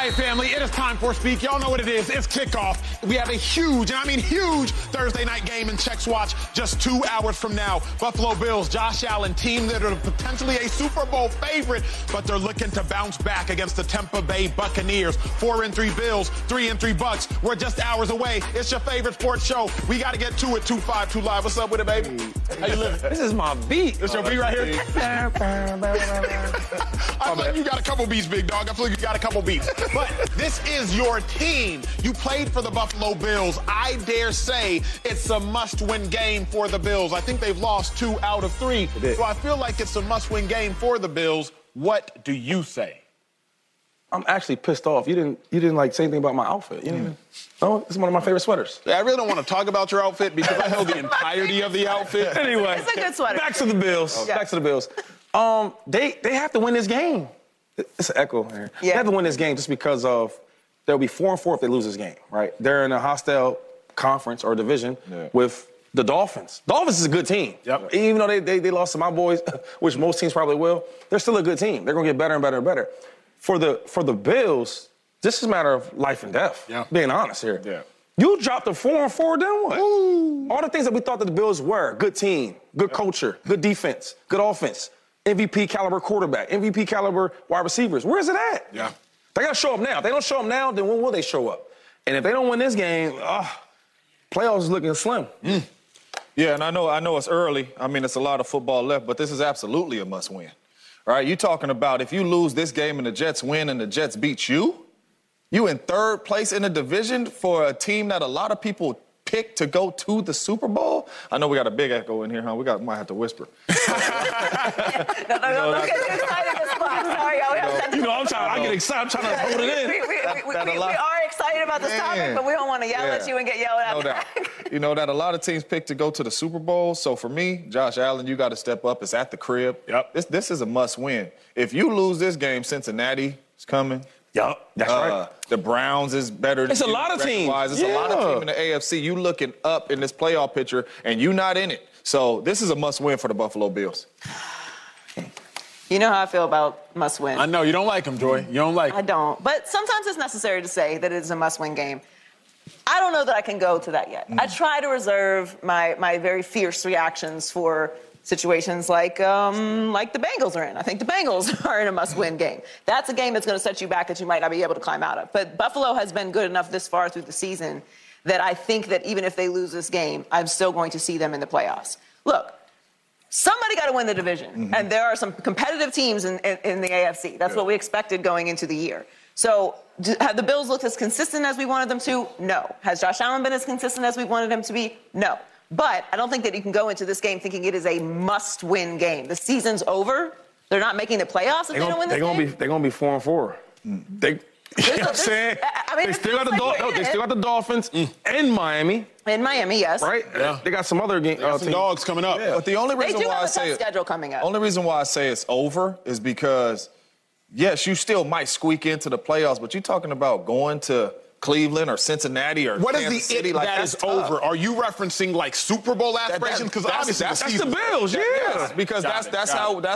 Hi, family. It is time for Speak. Y'all know what it is. It's kickoff. We have a huge, and I mean huge, Thursday night game in Chex Watch just 2 hours from now. Buffalo Bills, Josh Allen, team that are potentially a Super Bowl favorite, but they're looking to bounce back against the Tampa Bay Buccaneers. 4-3 Bills, 3-3 Bucks. We're just hours away. It's your favorite sports show. We got to get to it. 252 Live. What's up with it, baby? How you living? This is my beat. This your beat right here? I feel like you got a couple beats, big dog. I feel like you got a couple beats. But this is your team. You played for the Buffalo Bills. I dare say it's a must-win game for the Bills. I think they've lost 2 out of 3. So I feel like it's a must-win game for the Bills. What do you say? I'm actually pissed off. You didn't like say anything about my outfit. You didn't even. No, it's one of my favorite sweaters. I really don't want to talk about your outfit because I know the entirety of the outfit. Anyway, it's a good sweater. Back to the Bills. Okay. Back to the Bills. They have to win this game. It's an echo here. Yeah. They have to win this game just because of they'll be 4-4 if they lose this game, right? They're in a hostile conference or division with the Dolphins. Dolphins is a good team. Yep. Even though they lost to my boys, which most teams probably will, they're still a good team. They're gonna get better and better and better. For the Bills, this is a matter of life and death. Yeah. Being honest here. Yeah. You dropped a 4-4, then what? Ooh. All the things that we thought that the Bills were, good team, good culture, good defense, good offense, MVP caliber quarterback, MVP caliber wide receivers. Where is it at? Yeah. They got to show up now. If they don't show up now, then when will they show up? And if they don't win this game, playoffs is looking slim. Mm. Yeah, and I know it's early. I mean, it's a lot of football left, but this is absolutely a must win. All right, you're talking about if you lose this game and the Jets win and the Jets beat you, you in third place in the division for a team that a lot of people pick to go to the Super Bowl? I know we got a big echo in here, huh? Might have to whisper. No, don't get too excited in this box. Sorry, y'all. I get excited. I'm trying to hold it in. We are excited about this topic, but we don't want to yell at you and get yelled at. No doubt. You know that a lot of teams pick to go to the Super Bowl. So for me, Josh Allen, you got to step up. It's at the crib. Yep. This is a must win. If you lose this game, Cincinnati is coming. Yup, that's right. The Browns is better. It's a lot of teams. It's a lot of teams in the AFC. You looking up in this playoff picture, and you not in it. So this is a must-win for the Buffalo Bills. You know how I feel about must-win. I know. You don't like them, Joy. You don't like them. I don't. But sometimes it's necessary to say that it is a must-win game. I don't know that I can go to that yet. I try to reserve my very fierce reactions for situations like the Bengals are in. I think the Bengals are in a must-win game. That's a game that's going to set you back that you might not be able to climb out of. But Buffalo has been good enough this far through the season that I think that even if they lose this game, I'm still going to see them in the playoffs. Look, somebody got to win the division, and there are some competitive teams in the AFC. That's what we expected going into the year. So have the Bills looked as consistent as we wanted them to? No. Has Josh Allen been as consistent as we wanted him to be? No. But I don't think that you can go into this game thinking it is a must-win game. The season's over. They're not making the playoffs if they don't win this game. They're going to be 4-4. You know what I'm saying? I mean, they still got the Dolphins and Miami. In Miami, yes. Right? Yeah. They got some other games. Some dogs coming up. Yeah. But the only reason why I say it's over is because, yes, you still might squeak into the playoffs, but you're talking about going to Cleveland or Cincinnati or Kansas City, like that is tough. Over? Are you referencing like Super Bowl aspirations? Because obviously that's the Bills, because that's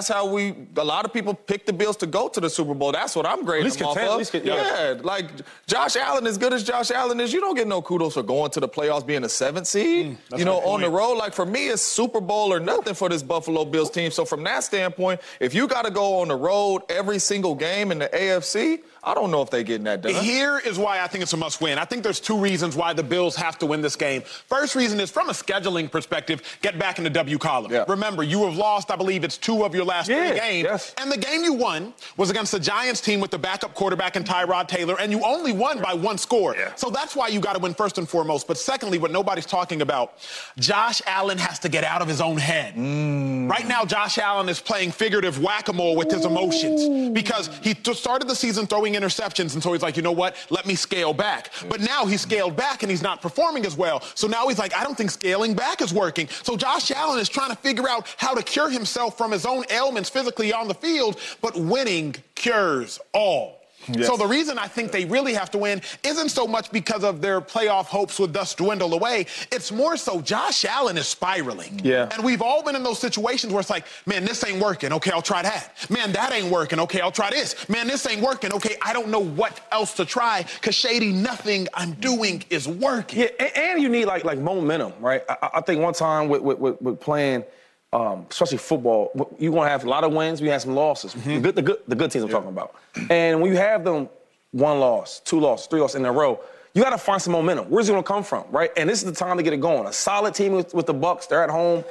how we. A lot of people pick the Bills to go to the Super Bowl. That's what I'm grading them off of. Like Josh Allen, as good as Josh Allen is, you don't get no kudos for going to the playoffs being a 7th seed. You know, on the road. Like for me, it's Super Bowl or nothing for this Buffalo Bills team. So from that standpoint, if you got to go on the road every single game in the AFC. I don't know if they're getting that done. Here is why I think it's a must-win. I think there's 2 reasons why the Bills have to win this game. First reason is, from a scheduling perspective, get back in the W column. Yeah. Remember, you have lost, I believe, it's 2 of your last 3 games. Yes. And the game you won was against the Giants team with the backup quarterback and Tyrod Taylor, and you only won by 1 score. Yeah. So that's why you got to win first and foremost. But secondly, what nobody's talking about, Josh Allen has to get out of his own head. Right now, Josh Allen is playing figurative whack-a-mole with his emotions because he started the season throwing interceptions, and so he's like, you know what, let me scale back. But now he's scaled back and he's not performing as well. So now he's like, I don't think scaling back is working. So Josh Allen is trying to figure out how to cure himself from his own ailments physically on the field, but winning cures all. Yes. So the reason I think they really have to win isn't so much because of their playoff hopes would thus dwindle away. It's more so Josh Allen is spiraling. Yeah. And we've all been in those situations where it's like, man, this ain't working. Okay, I'll try that. Man, that ain't working. Okay, I'll try this. Man, this ain't working. Okay, I don't know what else to try because, Shady, nothing I'm doing is working. Yeah, and you need, like momentum, right? I think one time with playing – especially football, you're going to have a lot of wins. We had some losses. Mm-hmm. The good teams I'm talking about. And when you have them one loss, two losses, three losses in a row, you got to find some momentum. Where's it going to come from, right? And this is the time to get it going. A solid team with the Bucs. They're at home.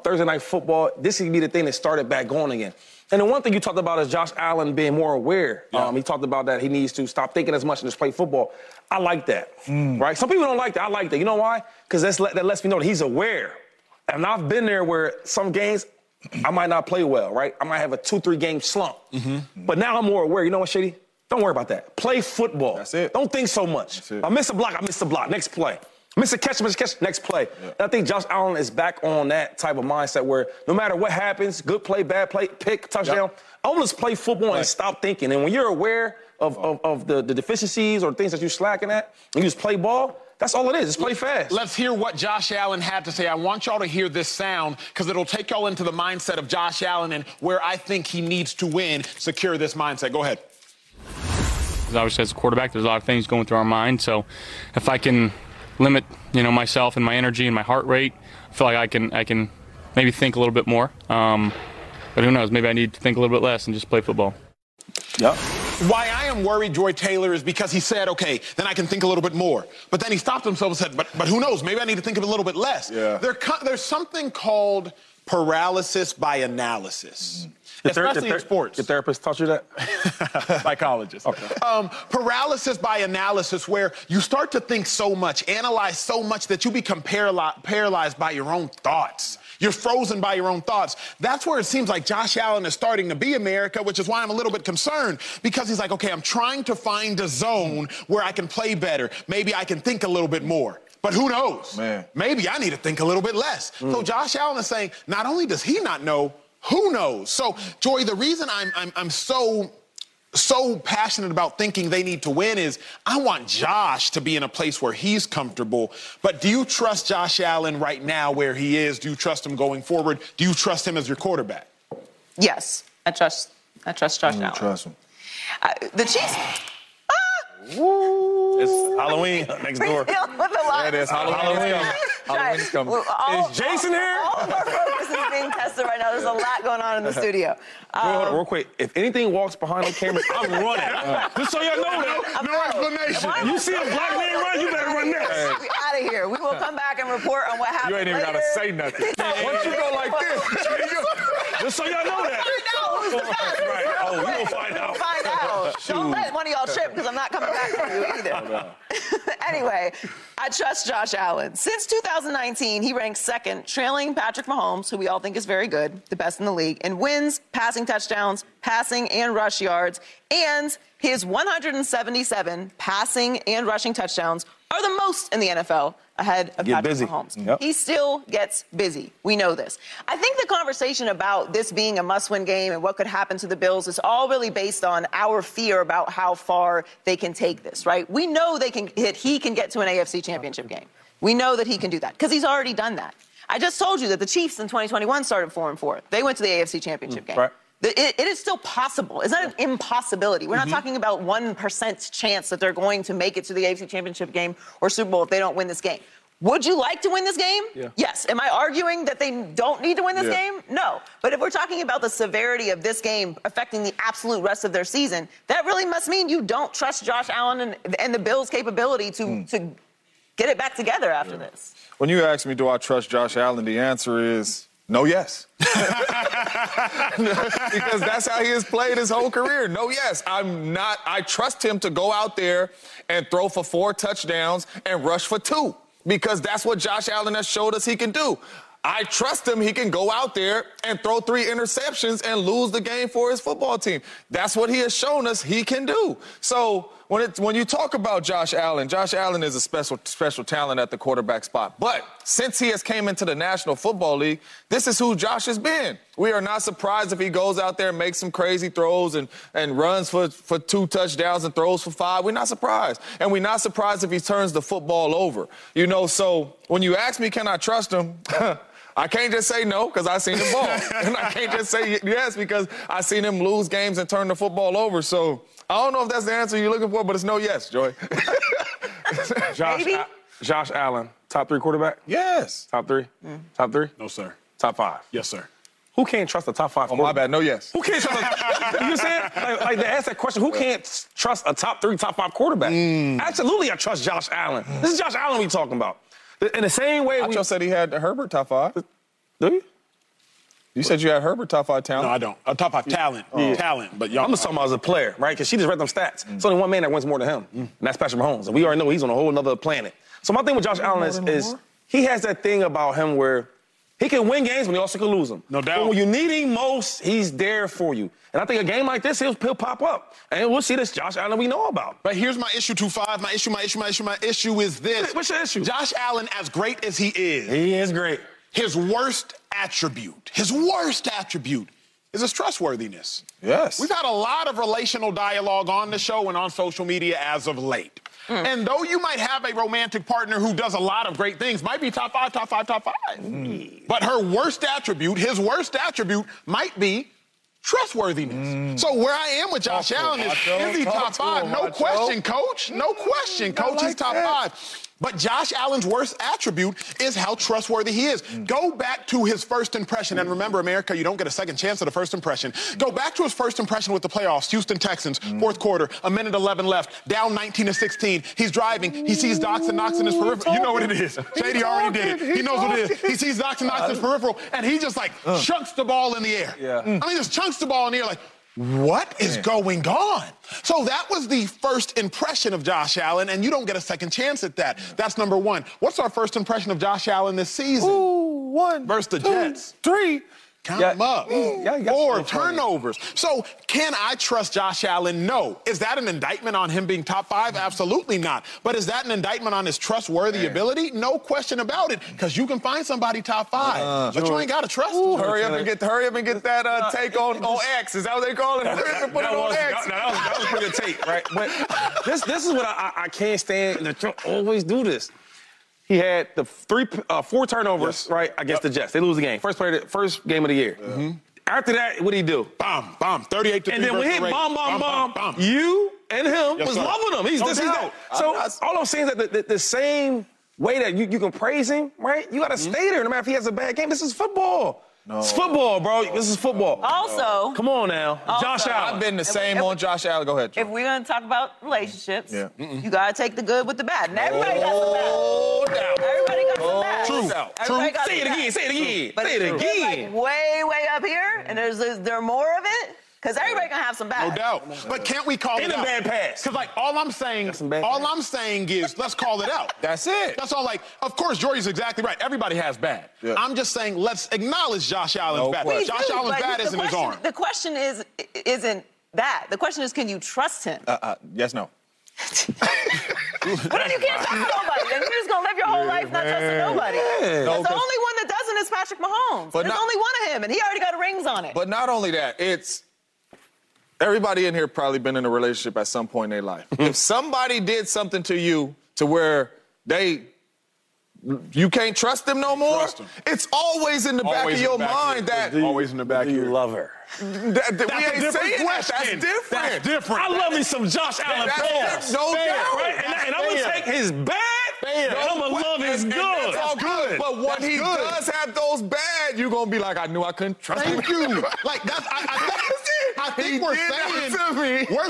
Thursday night football. This could be the thing that started back going again. And the one thing you talked about is Josh Allen being more aware. Yeah. He talked about that he needs to stop thinking as much and just play football. I like that, right? Some people don't like that. I like that. You know why? Because that lets me know that he's aware. And I've been there where some games I might not play well, right? I might have a 2-3 game slump. Mm-hmm. But now I'm more aware. You know what, Shady? Don't worry about that. Play football. That's it. Don't think so much. I miss a block. I miss a block. Next play. Miss a catch. Next play. Yeah. And I think Josh Allen is back on that type of mindset where no matter what happens, good play, bad play, pick, touchdown, I want to play football and stop thinking. And when you're aware of the deficiencies or things that you're slacking at, and you just play ball, that's all it is. Just play fast. Let's hear what Josh Allen had to say. I want y'all to hear this sound because it'll take y'all into the mindset of Josh Allen and where I think he needs to win, secure this mindset. Go ahead. Obviously, as a quarterback, there's a lot of things going through our mind. So if I can limit, myself and my energy and my heart rate, I feel like I can maybe think a little bit more. But who knows? Maybe I need to think a little bit less and just play football. Yep. Why I am worried, Joy Taylor, is because he said, okay, then I can think a little bit more. But then he stopped himself and said, but who knows? Maybe I need to think of a little bit less. Yeah. There's something called paralysis by analysis, especially in sports. Your therapist taught you that? Psychologist. Okay. Paralysis by analysis, where you start to think so much, analyze so much that you become paralyzed by your own thoughts. You're frozen by your own thoughts. That's where it seems like Josh Allen is starting to be America, which is why I'm a little bit concerned, because he's like, okay, I'm trying to find a zone where I can play better. Maybe I can think a little bit more. But who knows? Man. Maybe I need to think a little bit less. So Josh Allen is saying, not only does he not know, who knows? So, Joy, the reason I'm so passionate about thinking they need to win is I want Josh to be in a place where he's comfortable. But do you trust Josh Allen right now where he is? Do you trust him going forward? Do you trust him as your quarterback? Yes, I trust Josh Allen. Trust him. The Chiefs. Woo. It's Halloween next door. There it is. Halloween. Halloween's coming. Is Jason here? All of our focus is being tested right now. There's a lot going on in the studio. Hold on, real quick. If anything walks behind the cameras, I'm running. Just so y'all know that. No explanation. You see a black man run, you better run next. We're out of here. We will come back and report on what happened. You ain't even got to say nothing. Once you go like this, just so y'all know that. Right. Oh, we will find out. Don't let one of y'all trip because I'm not coming back for you either. Anyway, I trust Josh Allen. Since 2019, he ranks second, trailing Patrick Mahomes, who we all think is very good, the best in the league, in wins, passing touchdowns, passing and rush yards, and his 177 passing and rushing touchdowns are the most in the NFL ahead of Patrick Mahomes. Yep. He still gets busy. We know this. I think the conversation about this being a must-win game and what could happen to the Bills is all really based on our fear about how far they can take this, right? We know he can get to an AFC championship game. We know that he can do that because he's already done that. I just told you that the Chiefs in 2021 started 4-4. They went to the AFC championship game. Right. It is still possible. It's not an impossibility. We're not talking about 1% chance that they're going to make it to the AFC Championship game or Super Bowl if they don't win this game. Would you like to win this game? Yeah. Yes. Am I arguing that they don't need to win this game? No. But if we're talking about the severity of this game affecting the absolute rest of their season, that really must mean you don't trust Josh Allen and the Bills' capability to get it back together after this. When you ask me, do I trust Josh Allen, the answer is... no, yes. Because that's how he has played his whole career. No, yes. I trust him to go out there and throw for 4 touchdowns and rush for 2 because that's what Josh Allen has showed us he can do. I trust him he can go out there and throw 3 interceptions and lose the game for his football team. That's what he has shown us he can do. So when you talk about Josh Allen is a special talent at the quarterback spot. But since he has came into the National Football League, this is who Josh has been. We are not surprised if he goes out there and makes some crazy throws and runs for 2 touchdowns and throws for 5. We're not surprised. And we're not surprised if he turns the football over. You know, so when you ask me, can I trust him? I can't just say no because I seen him ball. And I can't just say yes because I seen him lose games and turn the football over. So I don't know if that's the answer you're looking for, but it's no yes, Joy. Josh Allen, top 3 quarterback? Yes. Top 3? Mm. Top 3? No, sir. Top 5? Yes, sir. Who can't trust a top 5 quarterback? Oh, my bad. No, yes. Who can't trust a... You know what I'm saying? Like, to ask that question, who can't trust a top 3, top 5 quarterback? Mm. Absolutely, I trust Josh Allen. Mm. This is Josh Allen we talking about. In the same way... I just said he had Herbert top 5. Do you? You said you had Herbert top 5 talent. No, I don't. Top 5 talent. Yeah. Talent, but y'all... I'm just talking about as a player, right? Because she just read them stats. Mm. It's only one man that wins more than him, and that's Patrick Mahomes. And we already know he's on a whole other planet. So my thing with Josh Allen is he has that thing about him where... He can win games, but he also can lose them. No doubt. But when you need him most, he's there for you. And I think a game like this, he'll pop up. And we'll see this Josh Allen we know about. But here's my issue, 2-5. My issue is this. What's your issue? Josh Allen, as great as he is. He is great. His worst attribute is his trustworthiness. Yes. We've had a lot of relational dialogue on the show and on social media as of late. Mm. And though you might have a romantic partner who does a lot of great things, might be top 5. Mm. But her worst attribute, his worst attribute, might be trustworthiness. Mm. So where I am with Josh Allen is he top 5? No question, Coach. No question, Coach. He's top 5. But Josh Allen's worst attribute is how trustworthy he is. Mm. Go back to his first impression. And remember, America, you don't get a second chance at the first impression. Go back to his first impression with the playoffs. Houston Texans, 4th quarter, 1:11 left, down 19-16. He's driving. He sees Dox and Knox in his peripheral. You know what it is. Shady already did it. He knows what it is. He sees Dox and Knox in his peripheral, and he just, like, chunks the ball in the air. Yeah. I mean, just chunks the ball in the air like, what is going on? So that was the first impression of Josh Allen, and you don't get a second chance at that. That's number 1. What's our first impression of Josh Allen this season? Ooh, 1. Versus the Jets. 3. Count them up. 4 turnovers. So can I trust Josh Allen? No. Is that an indictment on him being top 5? Absolutely not. But is that an indictment on his trustworthy ability? No question about it, because you can find somebody top 5, but you ain't got to trust him. Hurry up and get that take on X. Is that what they call it? That was pretty good take, right? But this is what I can't stand. The Trump always do this. He had the 4 turnovers, right, against the Jets. They lose the game. First game of the year. Yeah. Mm-hmm. After that, what did he do? Bomb, bomb, 38-3. And then we hit bomb. You and him was loving him. He's this, he's that. So all I'm saying is that the same way that you can praise him, right, you got to stay there no matter if he has a bad game. This is football. No. It's football, bro. This is football. Also. Come on now. Josh Allen. I've been the same on Josh Allen. Go ahead, Joe. If we're going to talk about relationships, you got to take the good with the bad. And everybody got some bad. Everybody got some bad. True. Say it again. Like way up here, and there's more of it. Because everybody gonna have some bad. No doubt. But can't we call it out? In a bad pass. Because, like, all I'm saying is let's call it out. That's it. That's all, like, of course, Jordy's exactly right. Everybody has bad. Yeah. I'm just saying let's acknowledge Josh Allen's bad. Josh Allen's bad isn't his arm. The question isn't that. The question is, can you trust him? Yes, no. What if you can't trust nobody? Then you're just gonna live your whole life not trusting nobody. Yeah. No, the only one that doesn't is Patrick Mahomes. There's only one of him, and he already got rings on it. But not only that, it's... Everybody in here probably been in a relationship at some point in their life. If somebody did something to you to where you can't trust them no more, it's always in the back of your mind that... Always in the back of your... love her. That's different. That's different. I love me some Josh Allen. No doubt. And I'm going to take his bad, and I'm going to love his good. But when he does have those bad, you're going to be like, I knew I couldn't trust him. Thank you. Like, I think we're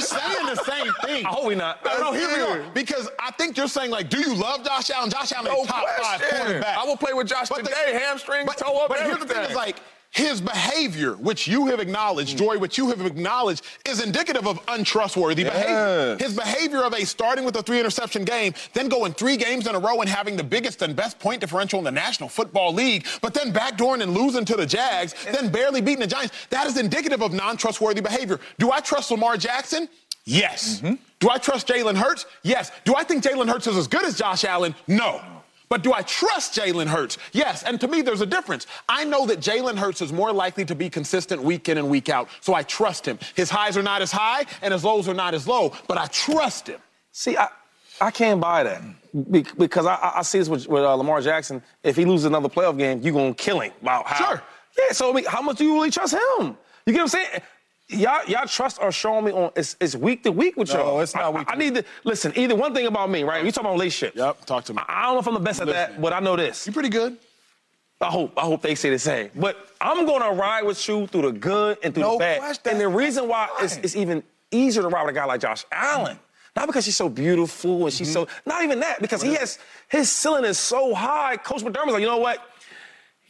saying the same thing. I hope we not. No, here we are. Because I think you're saying, like, do you love Josh Allen? Josh Allen is top 5 quarterback. I will play with Josh today, hamstrings, toe up, everything. But here's the thing, is like, his behavior, which you have acknowledged, Joy, which you have acknowledged, is indicative of untrustworthy behavior. His behavior of starting with a 3-interception game, then going 3 games in a row and having the biggest and best point differential in the National Football League, but then backdooring and losing to the Jags, then barely beating the Giants, that is indicative of non-trustworthy behavior. Do I trust Lamar Jackson? Yes. Do I trust Jalen Hurts? Yes. Do I think Jalen Hurts is as good as Josh Allen? No. But do I trust Jalen Hurts? Yes, and to me, there's a difference. I know that Jalen Hurts is more likely to be consistent week in and week out, so I trust him. His highs are not as high and his lows are not as low, but I trust him. See, I can't buy that because I see this with Lamar Jackson. If he loses another playoff game, you're going to kill him. Wow, how? Sure. Yeah, so I mean, how much do you really trust him? You get what I'm saying? Y'all trust are showing me on it's week to week with y'all. No, it's not week to week. I need to listen. Either one thing about me, right? You talk about relationships. Yep, talk to me. I don't know if I'm the best at that, but I know this. You're pretty good. I hope they say the same. But I'm gonna ride with you through the good and through the bad. Question. And the reason why it's even easier to ride with a guy like Josh Allen, not because she's so beautiful and she's so not even that, because he has his ceiling is so high. Coach McDermott's like, you know what?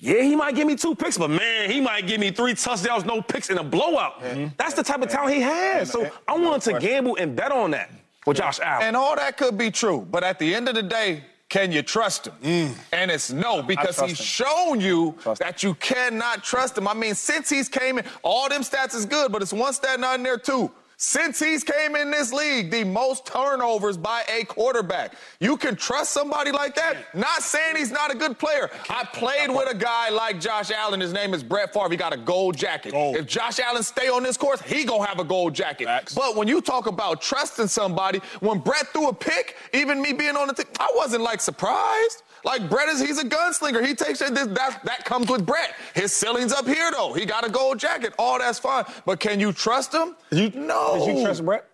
Yeah, he might give me 2 picks, but, man, he might give me 3 touchdowns, no picks, and a blowout. Mm-hmm. That's the type of talent he has. So I wanted to gamble and bet on that with Josh Allen. And all that could be true, but at the end of the day, can you trust him? And it's no, because he's shown you that you cannot trust him. I mean, since he's came in, all them stats is good, but it's one stat not in there, too. Since he's came in this league, the most turnovers by a quarterback. You can trust somebody like that? Not saying he's not a good player. I played with a guy like Josh Allen. His name is Brett Favre. He got a gold jacket. If Josh Allen stay on this course, he gonna have a gold jacket. Facts. But when you talk about trusting somebody, when Brett threw a pick, even me being on the team, I wasn't, like, surprised. Like, Brett he's a gunslinger. He takes it. That comes with Brett. His ceiling's up here, though. He got a gold jacket. All that's fine. But can you trust him? No. Did you trust Brett?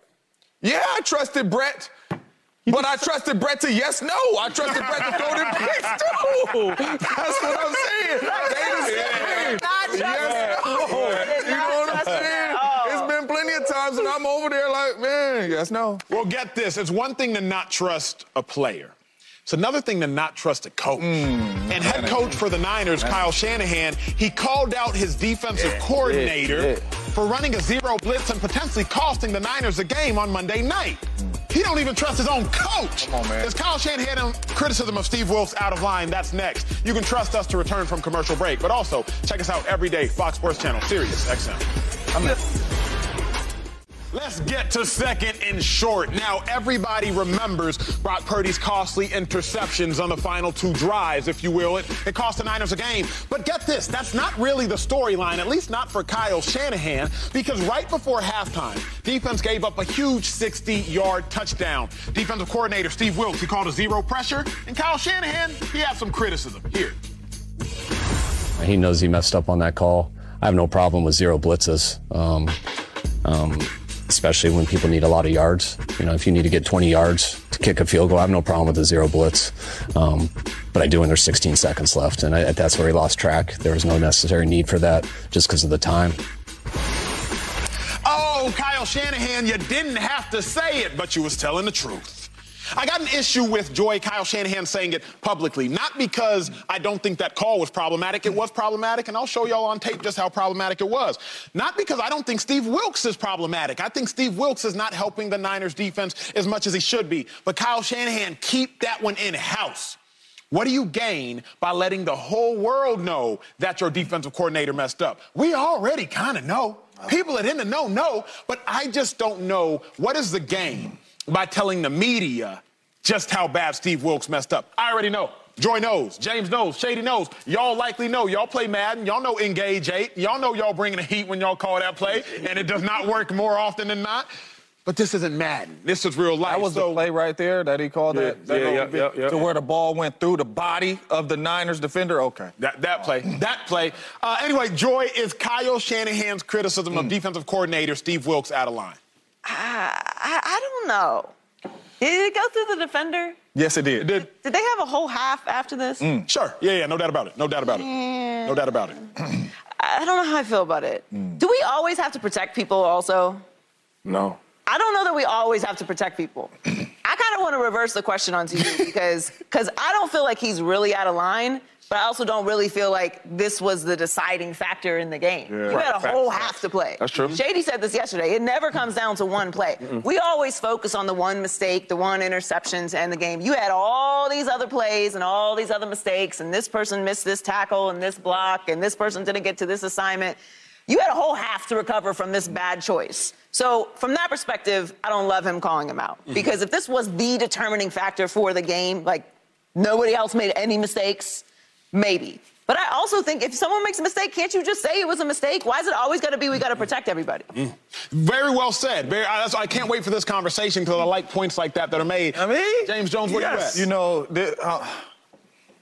Yeah, I trusted Brett. But I trusted Brett to I trusted Brett to throw them picks, too. That's what I'm saying. You know what I'm saying? It's been plenty of times, and I'm over there like, man, Well, get this. It's one thing to not trust a player. It's another thing to not trust a coach. And head coach for the Niners, Kyle Shanahan, he called out his defensive coordinator for running a 0 blitz and potentially costing the Niners a game on Monday night. He don't even trust his own coach. Come on, man. Is Kyle Shanahan criticism of Steve Wilks out of line? That's next. You can trust us to return from commercial break. But also, check us out every day, Fox Sports Channel, Sirius XM. Let's get to second and short. Now, everybody remembers Brock Purdy's costly interceptions on the final 2 drives, if you will. It cost the Niners a game. But get this, that's not really the storyline, at least not for Kyle Shanahan, because right before halftime, defense gave up a huge 60-yard touchdown. Defensive coordinator Steve Wilks, he called a 0 pressure, and Kyle Shanahan, he had some criticism. Here. He knows he messed up on that call. I have no problem with 0 blitzes. Especially when people need a lot of yards. You know, if you need to get 20 yards to kick a field goal, I have no problem with the 0 blitz. But I do when there's 16 seconds left, and that's where he lost track. There was no necessary need for that just because of the time. Oh, Kyle Shanahan, you didn't have to say it, but you was telling the truth. I got an issue with Kyle Shanahan saying it publicly, not because I don't think that call was problematic. It was problematic, and I'll show y'all on tape just how problematic it was. Not because I don't think Steve Wilks is problematic. I think Steve Wilks is not helping the Niners defense as much as he should be. But Kyle Shanahan, keep that one in-house. What do you gain by letting the whole world know that your defensive coordinator messed up? We already kind of know. People that in the know, but I just don't know what is the gain by telling the media just how bad Steve Wilks messed up. I already know. Joy knows. James knows. Shady knows. Y'all likely know. Y'all play Madden. Y'all know Engage 8. Y'all know y'all bringing the heat when y'all call that play, and it does not work more often than not. But this isn't Madden. This is real life. That was the play right there that he called to where the ball went through the body of the Niners defender. Okay. That play. Anyway, Joy, is Kyle Shanahan's criticism of defensive coordinator Steve Wilks out of line? I don't know. Did it go through the defender? Yes, it did. Did they have a whole half after this? Sure. Yeah, no doubt about it. No doubt about it. I don't know how I feel about it. Do we always have to protect people also? No. I don't know that we always have to protect people. I kind of want to reverse the question onto you because I don't feel like he's really out of line, but I also don't really feel like this was the deciding factor in the game. Yeah. You had a whole half to play. That's true. Shady said this yesterday. It never comes down to one play. We always focus on the one mistake, the one interception to end the game. You had all these other plays and all these other mistakes, and this person missed this tackle and this block, and this person didn't get to this assignment. You had a whole half to recover from this bad choice. So from that perspective, I don't love him calling him out. Because if this was the determining factor for the game, like, Nobody else made any mistakes. Maybe. But I also think if someone makes a mistake, can't you just say it was a mistake? Why is it always got to be we got to protect everybody? Mm. Very well said. I can't wait for this conversation because I like points like that that are made. I mean, James Jones, where you at? You know,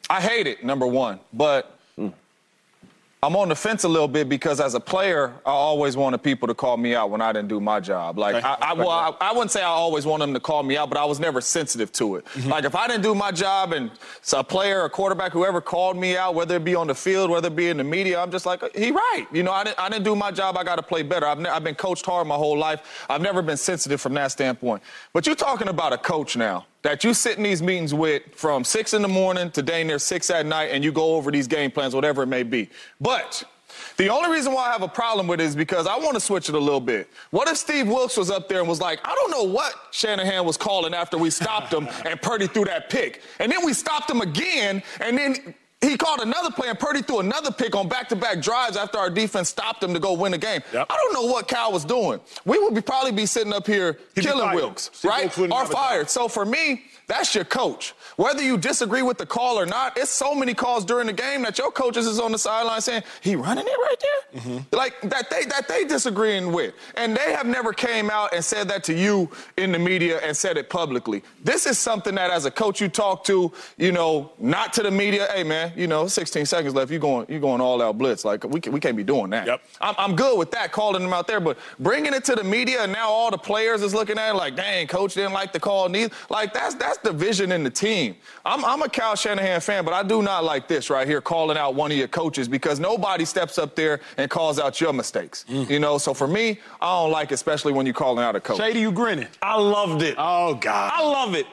I hate it, number one. But I'm on the fence a little bit because as a player, I always wanted people to call me out when I didn't do my job. Like, okay. I wouldn't say I always wanted them to call me out, but I was never sensitive to it. Mm-hmm. Like, if I didn't do my job and a player, a quarterback, whoever called me out, whether it be on the field, whether it be in the media, I'm just like, he right. You know, I didn't do my job. I got to play better. I've been coached hard my whole life. I've never been sensitive from that standpoint. But you're talking about a coach now that you sit in these meetings with from 6 in the morning to dang near 6 at night, and you go over these game plans, whatever it may be. But the only reason why I have a problem with it is because I want to switch it a little bit. What if Steve Wilks was up there and was like, I don't know what Shanahan was calling after we stopped him and Purdy threw that pick. And then we stopped him again, and then he called another play, and Purdy threw another pick on back-to-back drives after our defense stopped him to go win the game. Yep. I don't know what Kyle was doing. We would probably be sitting up here killing Wilks, right? Or fired. So for me, that's your coach. Whether you disagree with the call or not, it's so many calls during the game that your coaches is on the sideline saying, he running it right there? Mm-hmm. Like, that they disagreeing with. And they have never came out and said that to you in the media and said it publicly. This is something that as a coach you talk to, you know, not to the media. Hey, man, you know, 16 seconds left. You're going all-out blitz. Like, we can't be doing that. Yep. I'm good with that, calling them out there. But bringing it to the media, and now all the players is looking at it like, dang, coach didn't like the call. Like, that's division in the team. I'm a Kyle Shanahan fan, but I do not like this right here, calling out one of your coaches, because nobody steps up there and calls out your mistakes. Mm. You know, so for me, I don't like it, especially when you're calling out a coach. Shady, you grinning? I loved it. Oh, God. I love it.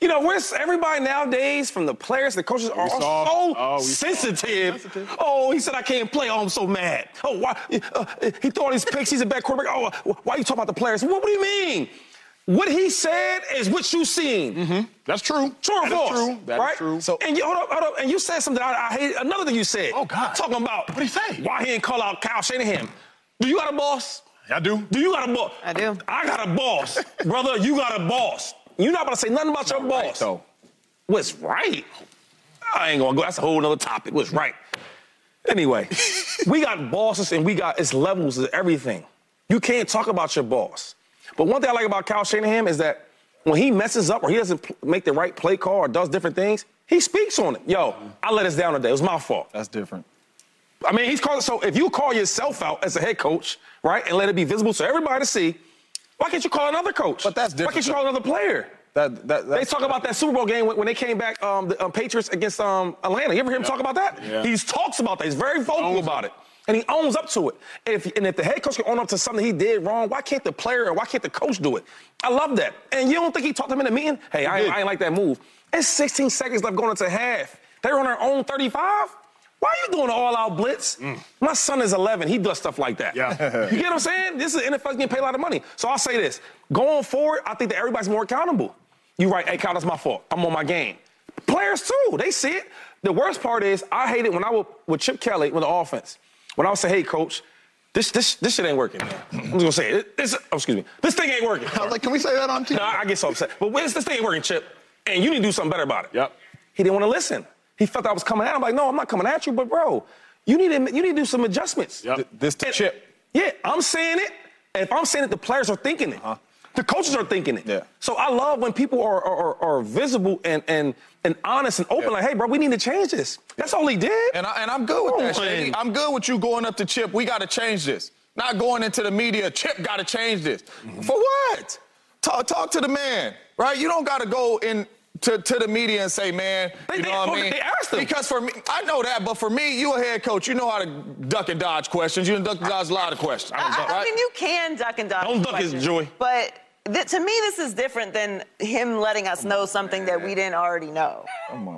You know, everybody nowadays, from the players, the coaches, are so sensitive. Oh, he said I can't play. Oh, I'm so mad. Oh, why? He threw all these picks. He's a bad quarterback. Oh, why are you talking about the players? What do you mean? What he said is what you seen. Mm-hmm. That's true. True or false? True. That's right? True. So, and you hold up, and you said something I hate. Another thing you said. Oh God. Talking about what he say? Why he didn't call out Kyle Shanahan? Do you got a boss? I do. Do you got a boss? I do. I got a boss, brother. You got a boss. You're not about to say nothing about your boss. Right, what's right? I ain't gonna go. That's a whole other topic. What's right? Anyway, we got bosses and it's levels of everything. You can't talk about your boss. But one thing I like about Kyle Shanahan is that when he messes up or he doesn't make the right play call or does different things, he speaks on it. Yo, I let us down today. It was my fault. That's different. I mean, so if you call yourself out as a head coach, right, and let it be visible so everybody to see, why can't you call another coach? But that's different. Why can't you call another player? They talk about that Super Bowl game when they came back, the Patriots against Atlanta. You ever hear him talk about that? Yeah. He talks about that. He's very vocal about it. And he owns up to it. And if the head coach can own up to something he did wrong, why can't the player and why can't the coach do it? I love that. And you don't think he talked to him in the meeting? Hey, I ain't like that move. It's 16 seconds left going into half. They're on their own 35. Why are you doing an all-out blitz? Mm. My son is 11. He does stuff like that. Yeah. You get what I'm saying? This is NFL getting paid a lot of money. So I'll say this. Going forward, I think that everybody's more accountable. You're right. Hey, Kyle, that's my fault. I'm on my game. Players, too. They see it. The worst part is I hate it when I was with Chip Kelly with the offense. When I would say, hey, coach, this shit ain't working, man. I'm just going to say it. This thing ain't working. I was like, can we say that on TV? No, I get so upset. But this thing ain't working, Chip, and you need to do something better about it. Yep. He didn't want to listen. He felt I was coming at him. I'm like, no, I'm not coming at you, but, bro, you need to do some adjustments. Yep. Chip. Yeah, I'm saying it. And if I'm saying it, the players are thinking it. Uh-huh. The coaches are thinking it. Yeah. So I love when people are visible and honest and open, like, hey, bro, we need to change this. That's all he did. And I'm good with that, Shady. I'm good with you going up to Chip. We got to change this. Not going into the media. Chip got to change this. Mm-hmm. For what? Talk to the man, right? You don't got to go in to the media and say, man, you know what I mean? They asked them. Because for me, I know that, but for me, you a head coach. You know how to duck and dodge questions. You can duck and dodge a lot of questions. I mean, you can duck and dodge questions. Don't duck it, Joey. But to me, this is different than him letting us know something that we didn't already know.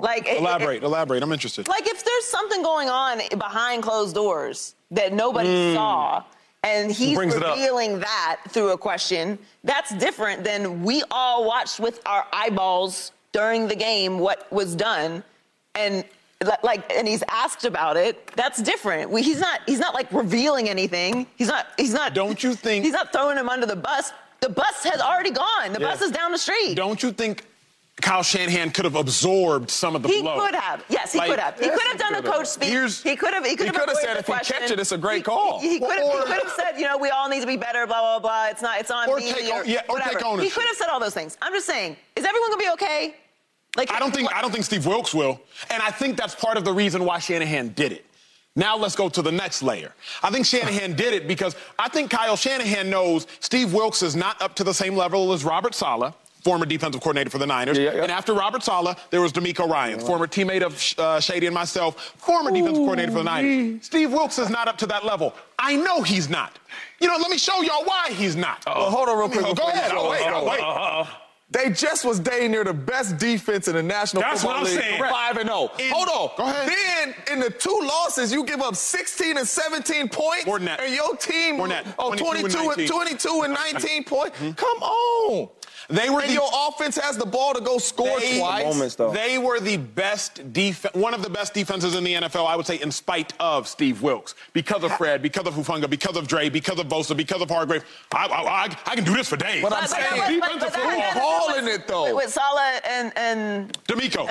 Like, elaborate. I'm interested. Like, if there's something going on behind closed doors that nobody saw, and he's revealing that through a question, that's different than we all watched with our eyeballs during the game what was done, and he's asked about it. That's different. He's not like revealing anything. He's not. Don't you think? He's not throwing him under the bus. The bus has already gone. The bus is down the street. Don't you think Kyle Shanahan could have absorbed some of the blow. He could have. Yes, he could have. He could have done a coach speak. He could have said, if you catch it, it's a great call. He could have said, you know, we all need to be better, blah, blah, blah. It's not, it's on me. Or take ownership. He could have said all those things. I'm just saying, is everyone going to be okay? Like, I don't think Steve Wilks will. And I think that's part of the reason why Shanahan did it. Now let's go to the next layer. I think Shanahan did it because I think Kyle Shanahan knows Steve Wilks is not up to the same level as Robert Saleh, former defensive coordinator for the Niners. And after Robert Saleh, there was D'Amico Ryans, former teammate of Shady and myself, former defensive coordinator for the Niners. Steve Wilks is not up to that level. I know he's not. You know, let me show y'all why he's not. Well, hold on real quick. Go ahead. I'll wait. They just was dang near the best defense in the National Football League. That's what I'm saying. 5-0. Hold on. Go ahead. Then, in the two losses, you give up 16 and 17 points. More than that. And your team, 22 and 19 points. Come on. Your offense has the ball to go score twice. They were the best defense, one of the best defenses in the NFL, I would say, in spite of Steve Wilks. Because of Fred, because of Hufunga, because of Dre, because of Bosa, because of Hargrave. I can do this for days. But I'm saying defensive football. With Saleh and D'Amico.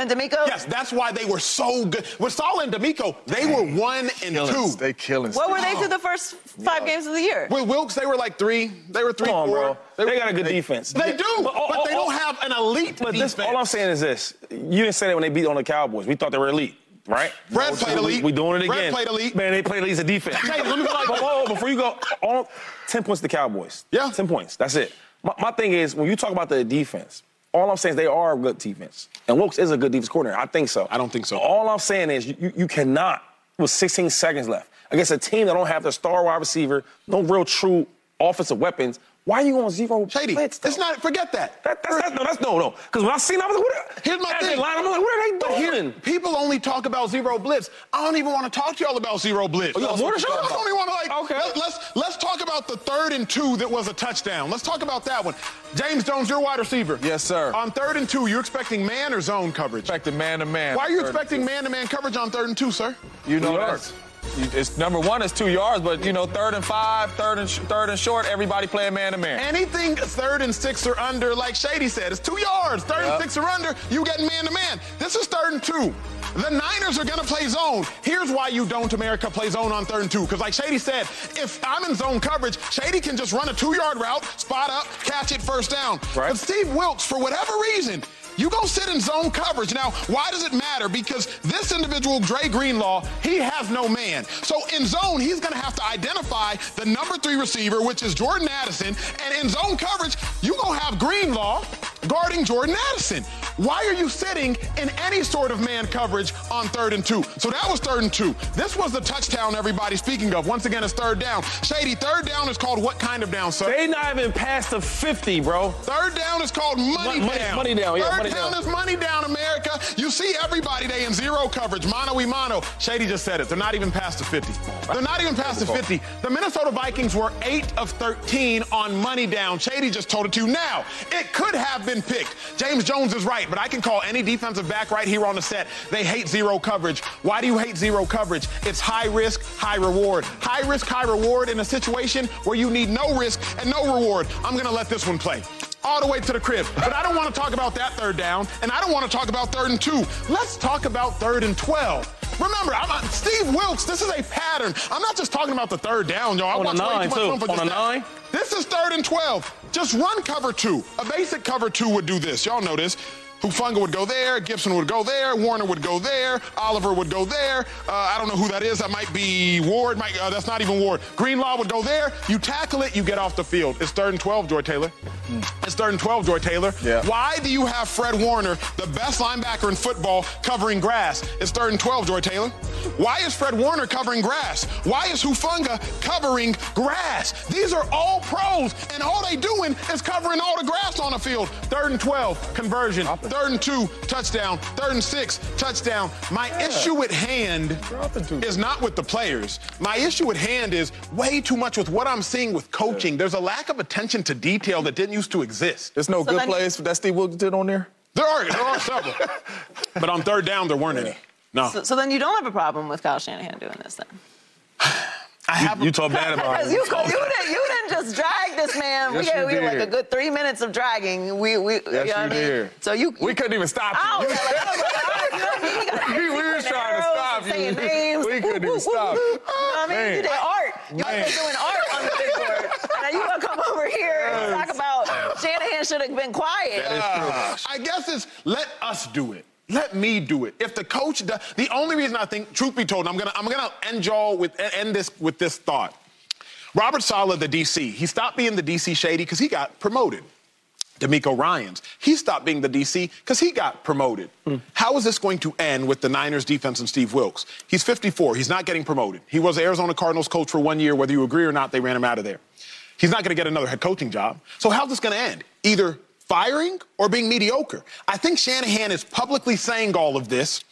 Yes, that's why they were so good. With Saleh and D'Amico, they were 1 and 2. They killing. What were they through the first 5 games of the year? With Wilks, they were like 3. They were 3-4. They got a good defense. They do, but they don't have an elite defense. All I'm saying is this. You didn't say that when they beat on the Cowboys. We thought they were elite. Right? Brad played elite. We doing it again. Brad played elite. Man, they played elite as a defense. Hey, let me go like, before you go, 10 points to the Cowboys. Yeah. 10 points. That's it. My thing is, when you talk about the defense, all I'm saying is they are a good defense. And Wilks is a good defense coordinator. I think so. I don't think so. All I'm saying is you cannot, with 16 seconds left, against a team that don't have their star wide receiver, no real true offensive weapons, why are you on zero Shady, blitz, though? It's not, forget that. No. Because when I seen it, I was like, here's my thing. I'm like, what are they doing? People only talk about zero blitz. I don't even want to talk to y'all about zero blitz. Oh, more to show? I don't even want to, like, let's talk about the 3rd and 2 that was a touchdown. Let's talk about that one. James Jones, your wide receiver. Yes, sir. On 3rd and 2, you're expecting man or zone coverage? Expecting man-to-man. Why are you expecting man-to-man coverage on 3rd and 2, sir? You know that. It's number one, it's 2 yards, but, you know, 3rd and 5, third and short, everybody playing man-to-man. Anything 3rd and 6 or under, like Shady said, it's 2 yards. Third and 6 or under, you getting man-to-man. This is 3rd and 2. The Niners are going to play zone. Here's why you don't, America, play zone on 3rd and 2. Because like Shady said, if I'm in zone coverage, Shady can just run a 2-yard route, spot up, catch it, first down. Right. But Steve Wilks, for whatever reason, you go sit in zone coverage. Now, why does it matter? Because this individual, Dre Greenlaw, he has no man. So in zone, he's going to have to identify the number 3 receiver, which is Jordan Addison. And in zone coverage, you're going to have Greenlaw guarding Jordan Addison. Why are you sitting in any sort of man coverage on 3rd and 2? So that was 3rd and 2. This was the touchdown everybody's speaking of. Once again, it's 3rd down. Shady, 3rd down is called what kind of down, sir? They not even past the 50, bro. 3rd down is called money down. Money down, yeah. Third down is money down, America. You see everybody, they in zero coverage, mano a mano. Shady just said it. They're not even past the 50. They're not even past the 50. The Minnesota Vikings were 8 of 13 on money down. Shady just told it to you. Now, it could have been picked. James Jones is right, but I can call any defensive back right here on the set. They hate zero coverage. Why do you hate zero coverage? It's high risk, high reward. High risk, high reward in a situation where you need no risk and no reward. I'm going to let this one play all the way to the crib. But I don't want to talk about that 3rd down, and I don't want to talk about 3rd and 2. Let's talk about 3rd and 12. Remember, Steve Wilks, this is a pattern. I'm not just talking about the 3rd down, y'all. I watch way too much film for this. On a 9? This is 3rd and 12. Just run cover 2. A basic cover 2 would do this. Y'all know this. Hufunga would go there, Gibson would go there, Warner would go there, Oliver would go there. I don't know who that is. That might be Ward. That's not even Ward. Greenlaw would go there. You tackle it, you get off the field. It's 3rd and 12, Joy Taylor. It's 3rd and 12, Joy Taylor. Yeah. Why do you have Fred Warner, the best linebacker in football, covering grass? It's 3rd and 12, Joy Taylor. Why is Fred Warner covering grass? Why is Hufunga covering grass? These are all pros, and all they doing is covering all the grass on the field. 3rd and 12, conversion. 3rd and 2, touchdown. 3rd and 6, touchdown. My issue at hand is not with the players. My issue at hand is way too much with what I'm seeing with coaching. There's a lack of attention to detail that didn't used to exist. There's no good plays that Steve Wilks did on there? There are several. But on 3rd down, there weren't any. No. So then you don't have a problem with Kyle Shanahan doing this, then? I have. You talk bad about him. You didn't. just dragged this man. Yes, we had like a good 3 minutes of dragging. You know what I mean? So we couldn't even stop you. We were trying to stop you. Names. We couldn't even stop you. You know what I mean? You did art. You been doing art on the big board. Now you gonna come over here and talk about Shanahan should have been quiet. That is true. I guess it's let us do it. Let me do it. If the coach does, the only reason I think, truth be told, I'm gonna end y'all with this thought. Robert Saleh, the DC, he stopped being the DC shady because he got promoted. D'Amico Ryans, he stopped being the DC because he got promoted. How is this going to end with the Niners defense and Steve Wilks? He's 54. He's not getting promoted. He was the Arizona Cardinals coach for 1 year. Whether you agree or not, they ran him out of there. He's not going to get another head coaching job. So how's this going to end? Either firing or being mediocre. I think Shanahan is publicly saying all of this.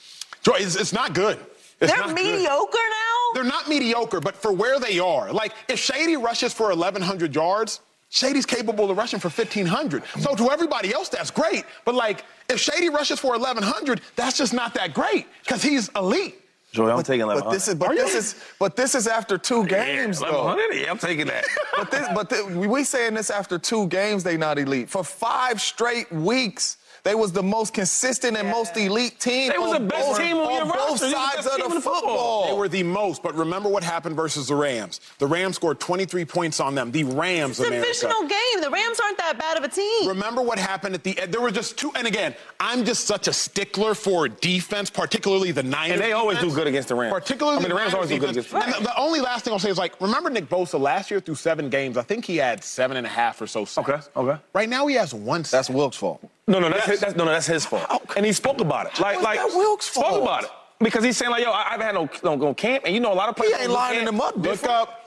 It's not good. They're mediocre now? They're not mediocre, but for where they are. Like, if Shady rushes for 1,100 yards, Shady's capable of rushing for 1,500. So to everybody else, that's great. But, like, if Shady rushes for 1,100, that's just not that great because he's elite. Joy, I'm taking 1,100. But this is after 2 games, though. 1,100? Yeah, I'm taking that. We saying this after 2 games, they not elite. For 5 straight weeks, they was the most consistent and most elite team. They was the best team on both sides of the football. They were the most, but remember what happened versus the Rams. The Rams scored 23 points on them. The Rams, America. It's a divisional game. The Rams aren't that bad of a team. Remember what happened at the end. There were just 2, and again, I'm just such a stickler for defense, particularly the Niners. And they always do good against the Rams. Particularly the Rams always do good against the Rams. And the only last thing I'll say is, like, remember Nick Bosa last year through 7 games? I think he had 7.5 or so sacks. Okay. Right now he has 1 sack. That's Wilks' fault. No, that's his fault. And he spoke about it. Like Wilks' fault. Spoke about it. Because he's saying, like, yo, I haven't had no camp, and you know a lot of players. He ain't lining them up.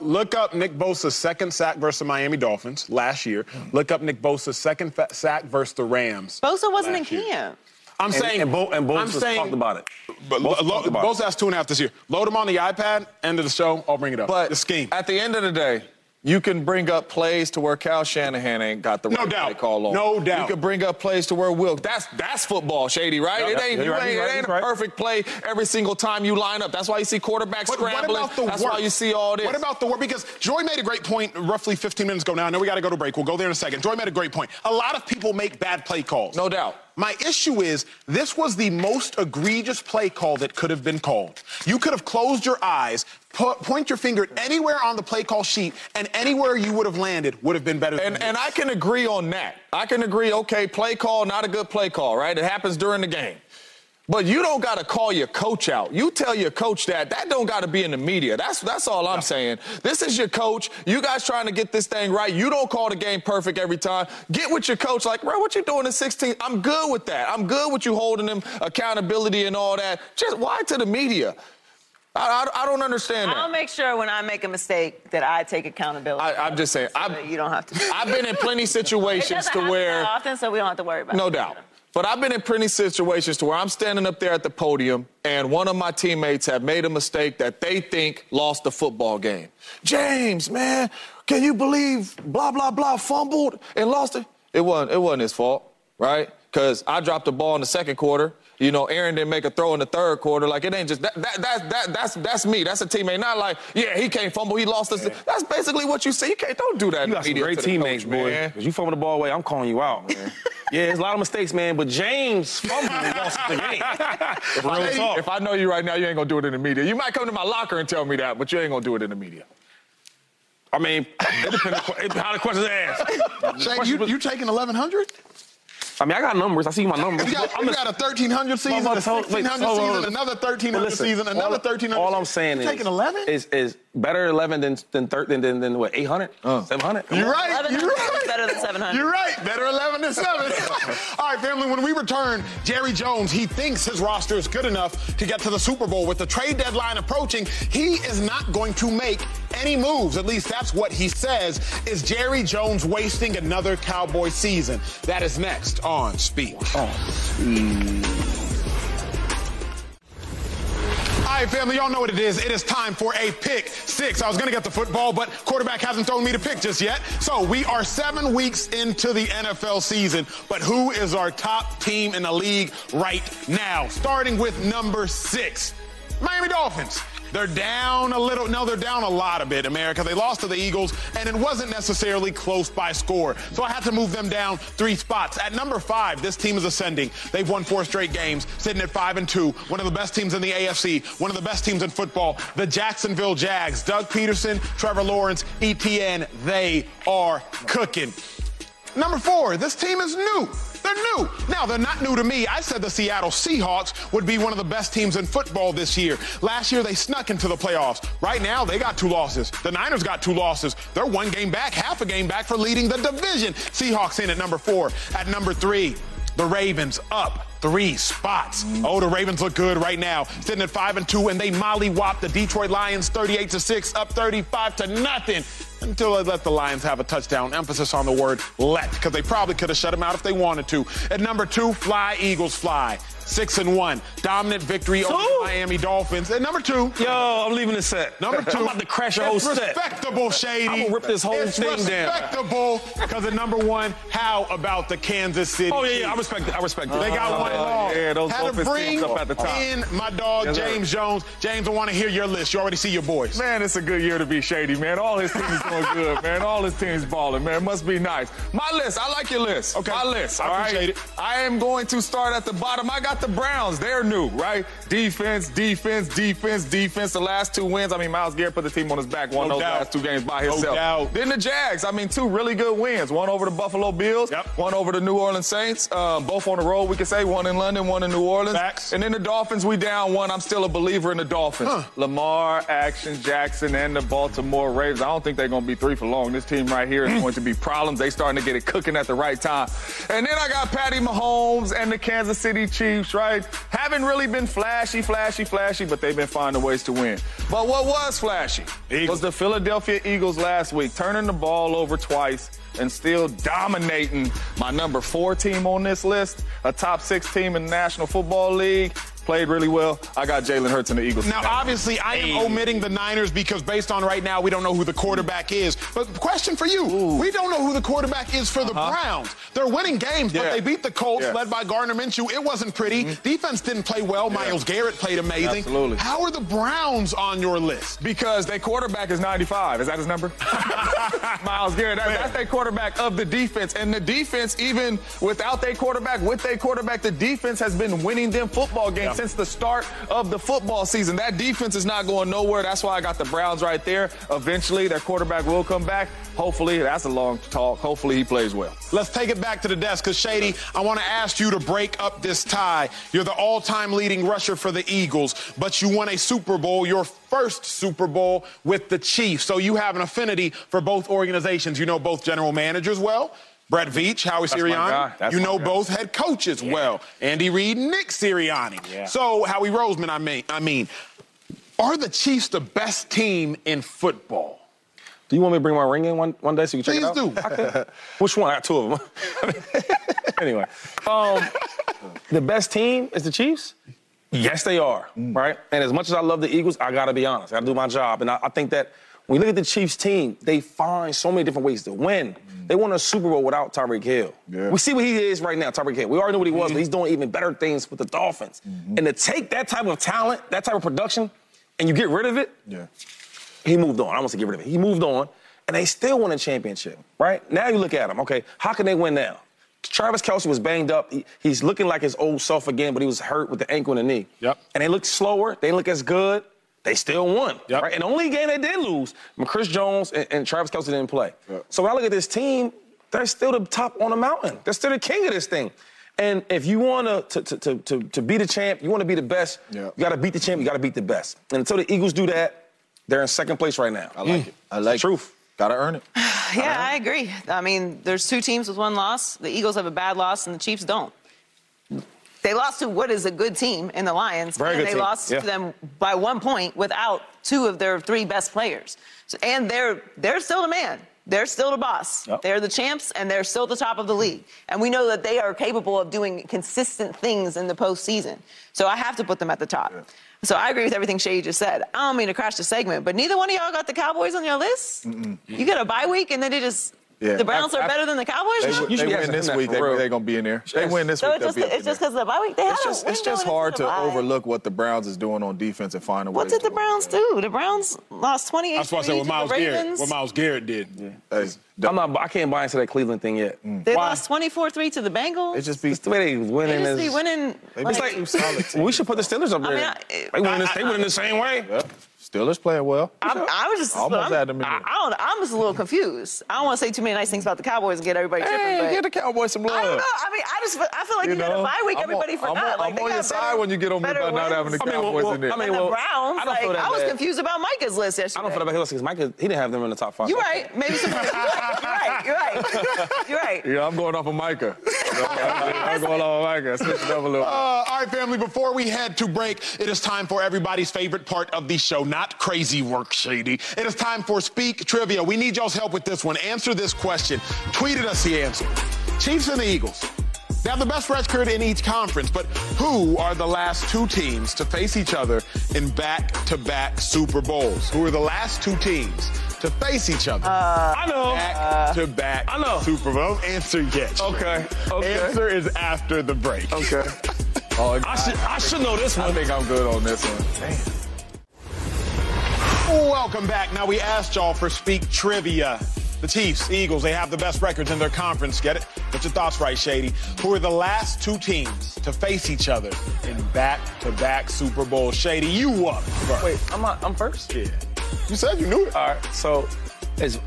Look up Nick Bosa's 2nd sack versus the Miami Dolphins last year. Look up Nick Bosa's 2nd sack versus the Rams. Bosa wasn't in camp. I'm saying, Bosa talked about it. Bosa has 2.5 this year. Load him on the iPad, end of the show, I'll bring it up. But the scheme. At the end of the day, you can bring up plays to where Kyle Shanahan ain't got the right call on. No doubt. You can bring up plays to where Wilks. That's football, Shady, right? It ain't a perfect play every single time you line up. That's why you see quarterbacks scrambling. That's why you see all this. What about the work? Because Joy made a great point roughly 15 minutes ago now. I know we got to go to break. We'll go there in a second. Joy made a great point. A lot of people make bad play calls. No doubt. My issue is this was the most egregious play call that could have been called. You could have closed your eyes, point your finger at anywhere on the play call sheet, and anywhere you would have landed would have been better than this. And I can agree on that. I can agree, okay, play call, not a good play call, right? It happens during the game. But you don't got to call your coach out. You tell your coach that. That don't got to be in the media. That's all I'm saying. This is your coach. You guys trying to get this thing right. You don't call the game perfect every time. Get with your coach like, bro, what you doing in 16? I'm good with that. I'm good with you holding them accountability and all that. Just why to the media? I don't understand that. I'll make sure when I make a mistake that I take accountability. I'm just saying. You don't have to. I've been in plenty situations to where. It doesn't happen that often, so we don't have to worry about it. No doubt. But I've been in plenty situations to where I'm standing up there at the podium and one of my teammates have made a mistake that they think lost the football game. James, man, can you believe blah, blah, blah fumbled and lost it? It wasn't his fault, right? Because I dropped the ball in the 2nd quarter. You know, Aaron didn't make a throw in the 3rd quarter. Like, it ain't just that's me. That's a teammate. Not like, yeah, he can't fumble. He lost us. That's basically what you see. You can't, don't do that. You got some great teammates, boy. Because you fumble the ball away, I'm calling you out, man. Yeah, there's a lot of mistakes, man. But James fumbled and lost the game. If I know you right now, you ain't going to do it in the media. You might come to my locker and tell me that, but you ain't going to do it in the media. I mean, it depends on how the question's asked. Shane, you taking 1,100? I mean, I got numbers. I see my numbers. You got a 1,300 season, a 1,600 season, another 1,300 season, another 1,300 season. All I'm saying is, taking 11? Is better 11 than what, 800? 700? You're right. You're right. Better than 700. You're right. Better 11 than 7. All right, family, when we return, Jerry Jones, he thinks his roster is good enough to get to the Super Bowl. With the trade deadline approaching, he is not going to make any moves. At least that's what he says. Is Jerry Jones wasting another Cowboy season? That is next on Speed. All right, family, y'all know what it is. It is time for a pick-six. I was going to get the football, but quarterback hasn't thrown me the pick just yet. So we are 7 weeks into the NFL season, but who is our top team in the league right now? Starting with number 6, Miami Dolphins. They're down a little. No, they're down a lot a bit, America. They lost to the Eagles, and it wasn't necessarily close by score. So I had to move them down 3 spots. At number 5, this team is ascending. They've won 4 straight games, sitting at 5-2. One of the best teams in the AFC. One of the best teams in football. The Jacksonville Jags. Doug Peterson, Trevor Lawrence, ETN. They are cooking. Number 4, this team is new. They're new. Now, they're not new to me. I said the Seattle Seahawks would be one of the best teams in football this year. Last year, they snuck into the playoffs. Right now, they got 2 losses. The Niners got 2 losses. They're 1 game back, half a game back for leading the division. Seahawks in at number 4. At number 3, the Ravens up 3 spots. Oh, the Ravens look good right now. Sitting at 5-2, and they mollywhopped the Detroit Lions 38-6, up 35-0. Until they let the Lions have a touchdown. Emphasis on the word let, because they probably could have shut them out if they wanted to. At number 2, fly, Eagles, fly. 6-1. Dominant victory over the Miami Dolphins. At number 2. Yo, I'm leaving the set. Number 2. I'm about to crash a whole set. Respectable, Shady. I'm gonna rip this whole thing down. Respectable, because at number 1, how about the Kansas City? Oh, yeah, I respect it. I respect it. They got 1 loss. Yeah, those had to bring up at the top. In my dog, James Jones. James, I want to hear your list. You already see your boys. Man, it's a good year to be Shady, man. All his team is doing good, man. All his team is balling, man. It must be nice. My list. I like your list. Okay. My list. All right. I am going to start at the bottom. I got the Browns, they're new, right? Defense, defense, defense, defense. The last 2 wins, I mean, Miles Garrett put the team on his back, won those last 2 games by himself. No doubt. Then the Jags, I mean, 2 really good wins. One over the Buffalo Bills, one over the New Orleans Saints, both on the road, we can say. One in London, one in New Orleans. Facts. And then the Dolphins, we down 1. I'm still a believer in the Dolphins. Lamar, Action, Jackson, and the Baltimore Ravens. I don't think they're going to be 3 for long. This team right here is going to be problems. They starting to get it cooking at the right time. And then I got Patty Mahomes and the Kansas City Chiefs, right? Haven't really been flashy, but they've been finding ways to win. But what was flashy was the Philadelphia Eagles last week, turning the ball over twice and still dominating my number 4 team on this list, a top 6 team in the National Football League. Played really well. I got Jalen Hurts and the Eagles. Now, obviously, I am omitting the Niners because based on right now, we don't know who the quarterback is. But question for you, we don't know who the quarterback is for the Browns. They're winning games, but they beat the Colts, led by Gardner Minshew. It wasn't pretty. Defense didn't play well. Miles Garrett played amazing. Absolutely. How are the Browns on your list? Because their quarterback is 95. Is that his number? Miles Garrett. That's their quarterback of the defense. And the defense, even without their quarterback, with their quarterback, the defense has been winning them football games since the start of the football season. That defense is not going nowhere. That's why I got the Browns right there. Eventually, their quarterback will come back. Hopefully, that's a long talk. Hopefully, he plays well. Let's take it back to the desk, because, Shady, I want to ask you to break up this tie. You're the all-time leading rusher for the Eagles, but you won a Super Bowl, your first Super Bowl with the Chiefs. So you have an affinity for both organizations. You know both general managers well. Brett Veach, Howie Sirianni, you know both head coaches well. Andy Reid, Nick Sirianni. So, Howie Roseman, I mean, are the Chiefs the best team in football? Do you want me to bring my ring in one day so you can check it out? Please do. Which one? I got 2 of them. Anyway, the best team is the Chiefs? Yes, they are, right? And as much as I love the Eagles, I got to be honest. I got to do my job, and I think that when you look at the Chiefs team, they find so many different ways to win. They won a Super Bowl without Tyreek Hill. We see what he is right now, Tyreek Hill. We already knew what he was, but he's doing even better things with the Dolphins. And to take that type of talent, that type of production, and you get rid of it, he moved on. I don't want to get rid of it. He moved on, and they still won a championship, right? Now you look at him, okay, how can they win now? Travis Kelce was banged up. He's looking like his old self again, but he was hurt with the ankle and the knee. And they look slower. They look as good. They still won, right? And the only game they did lose, Chris Jones and Travis Kelce didn't play. So when I look at this team, they're still the top on the mountain. They're still the king of this thing. And if you want to be the champ, you want to be the best, you got to beat the champ, you got to beat the best. And until the Eagles do that, they're in second place right now. I like it. I like it. Truth. Got to earn it. I agree. I mean, there's 2 teams with 1 loss. The Eagles have a bad loss, and the Chiefs don't. They lost to what is a good team in the Lions, and they lost to them by 1 point without 2 of their 3 best players. So, and they're still the man. They're still the boss. They're the champs, and they're still the top of the league. And we know that they are capable of doing consistent things in the postseason. So I have to put them at the top. So I agree with everything Shady just said. I don't mean to crash the segment, but neither one of y'all got the Cowboys on your list? You got a bye week, and then they just Yeah. The Browns are better than the Cowboys. They win this week. They're going to be in there. They win this week. It's just because of the bye week. It's just hard to overlook what the Browns is doing on defense and find a way. What did the Browns do? The Browns lost 28. I was supposed to say what Miles Garrett did. Yeah. I can't buy into that Cleveland thing yet. They lost 24-3 to the Bengals. It just be the way they winning. They just be winning. It's like we should put the Steelers up there. They winning the same way. Steelers playing well. I was just almost at them. I'm just a little confused. I don't want to say too many nice things about the Cowboys and get everybody tripping. Hey, give the Cowboys some love. I don't know. I mean, I feel like you got a bye week. Everybody forgot. Like, I'm on your side when you get on me about not having the Cowboys in there. I mean, the Browns. I was confused about Micah's list yesterday. I don't feel about his list because Micah, he didn't have them in the top five. You're right. Maybe some. You're right. Yeah, I'm going off of Micah. I'm going off of Micah. Switch it up a little. All right, family. Before we head to break, it is time for everybody's favorite part of the show. Not crazy work, Shady. It is time for Speak Trivia. We need y'all's help with this one. Answer this question. Tweeted us the answer. Chiefs and the Eagles. They have the best record in each conference, but who are the last two teams to face each other in back-to-back Super Bowls? Who are the last two teams to face each other? I know. Back-to-back Super Bowls. Answer yet. Okay. Answer is after the break. Okay. I should know this one. I think I'm good on this one. Damn. Welcome back. Now, we asked y'all for Speak Trivia. The Chiefs, Eagles, they have the best records in their conference. Get it? Get your thoughts right, Shady. Who are the last two teams to face each other in back-to-back Super Bowl? Shady, you up first. Wait, I'm first? Yeah. You said you knew it. All right, so is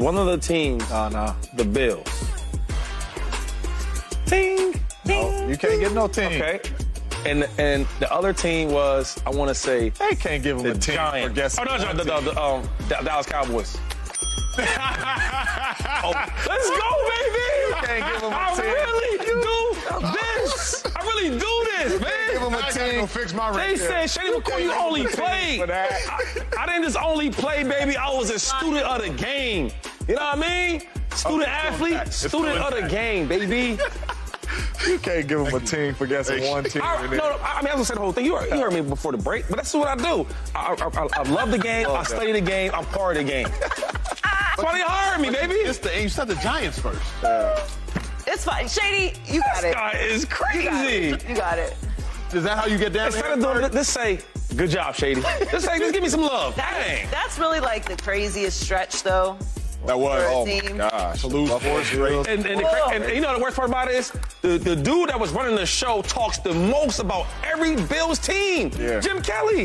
one of the teams the Bills? Ting! No, you can't get no ting. Okay. And the other team was, I want to say... They can't give them the team Giants. For guessing. Oh, no, the Dallas Cowboys. Let's go, baby! You can't give them a team. I really do this, man. Give them a team. Go fix my record. They said, Shady McCoy, you only played. I didn't just only play, baby. I was a student of the game. You know what I mean? Student-athlete, student of the game, baby. You can't give them a team for guessing one team. I mean, I was going to say the whole thing. You heard me before the break, but that's what I do. I love the game. I study the game. I'm part of the game. That's why they hired me, baby. You said the Giants first. It's fine. Shady, you got it. This guy is crazy. You got it. Is that how you get down here? Let's say, good job, Shady. Just give me some love. That's really like the craziest stretch, though. That was, gosh, to lose Bills. And you know the worst part about it is the dude that was running the show talks the most about every Bills team. Yeah. Jim Kelly.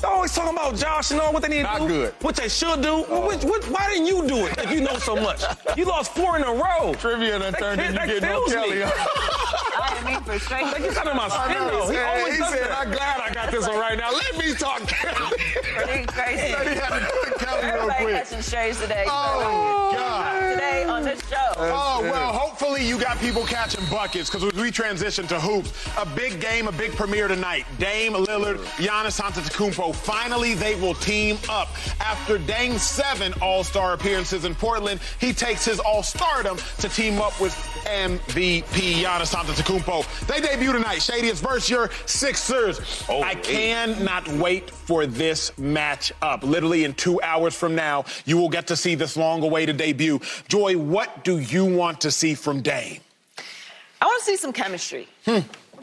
They're always talking about Josh and all what they need to do. Not good. What they should do. Why didn't you do it if you know so much? You lost 4 in a row. Trivia done turned into getting no Kelly. I mean, for straight. Like, he's under my skin, though. He said, I'm glad I got this one right now. Let me talk Kelly. Pretty crazy. He had to put Kelly real quick. Everybody catching strays today. Oh, God. Today on this show. Oh, well, hopefully you got people catching buckets, because as we transition to hoops, a big game, a big premiere tonight. Dame Lillard, Giannis Antetokounmpo, finally they will team up. After Dame's 7 All-Star appearances in Portland, he takes his All-Stardom to team up with MVP Giannis Antetokounmpo. They debut tonight. Shady, it's versus your Sixers. I cannot wait for this matchup. Literally in 2 hours from now, you will get to see this long-awaited debut. Joy, what do you want to see from Dame? I want to see some chemistry. Okay.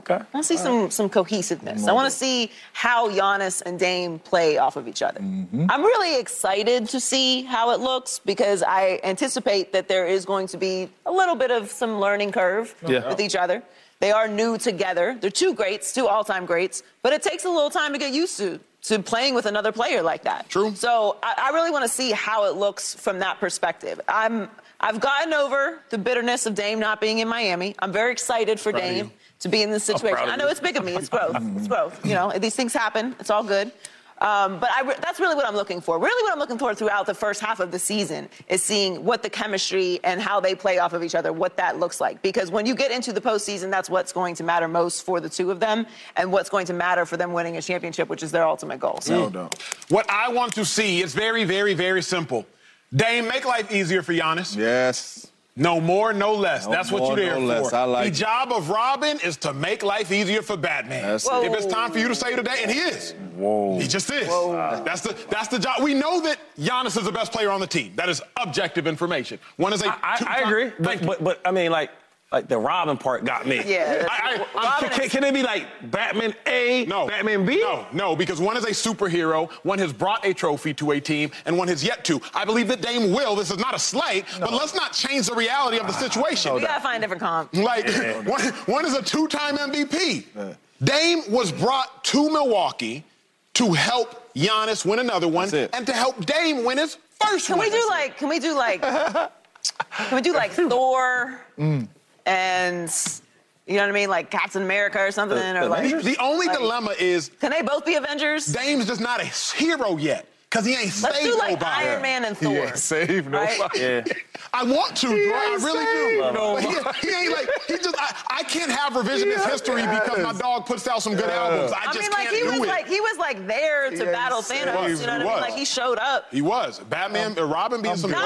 I want to see some cohesiveness. I want to see how Giannis and Dame play off of each other. I'm really excited to see how it looks because I anticipate that there is going to be a little bit of some learning curve with each other. They are new together. They're two greats, two all-time greats, but it takes a little time to get used to playing with another player like that. True. So I really want to see how it looks from that perspective. I've gotten over the bitterness of Dame not being in Miami. I'm very excited for Dame to be in this situation. I know it's big of me. It's growth. It's growth. You know, these things happen. It's all good. But that's really what I'm looking for. Really what I'm looking for throughout the first half of the season is seeing what the chemistry and how they play off of each other, what that looks like. Because when you get into the postseason, that's what's going to matter most for the two of them and what's going to matter for them winning a championship, which is their ultimate goal. So. No. What I want to see is very, very, very simple. Dame, make life easier for Giannis. Yes. No more, no less. No That's more, what you're there no for. Like the job of Robin is to make life easier for Batman. If it's time for you to save the day, and he is. Whoa. He just is. That's the job. We know that Giannis is the best player on the team. That is objective information. One is a I agree. But I mean, like the Robin part got me. Yeah. Can it be like Batman A, no, Batman B? No, because one is a superhero, one has brought a trophy to a team, and one has yet to. I believe that Dame will. This is not a slight, but let's not change the reality of the situation. We gotta find a different comp. One is a two-time MVP. Dame was brought to Milwaukee to help Giannis win another one, and to help Dame win his first one. Can we do like Thor? And, you know what I mean, like Captain America or something? The only dilemma is... Can they both be Avengers? Dame's just not a hero yet, because he ain't saved nobody. Let's do, like, Iron Man and Thor. He ain't saved nobody. Right? Yeah. I want to, bro. I really do. But he ain't like... I can't have revisionist history because my dog puts out some good albums. He was there to battle Thanos, you know what I mean? Like, he showed up. He was. Batman, Robin being some... Get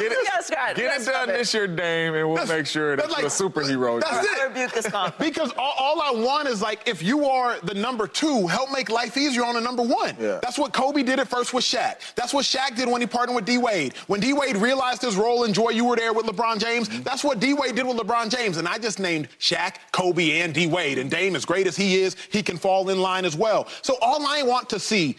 it done this year, Dame, and we'll make sure that you're a superhero. That's it. Because all I want is, like, if you are the number two, help make life easier on the number one. That's what Kobe did at first with Shaq. That's what Shaq did when he partnered with D-Wade. When D-Wade realized his role and Joy, you were there with LeBron James, that's what D-Wade did with LeBron James. And I just named Shaq, Kobe, and D-Wade. And Dame, as great as he is, he can fall in line as well. So all I want to see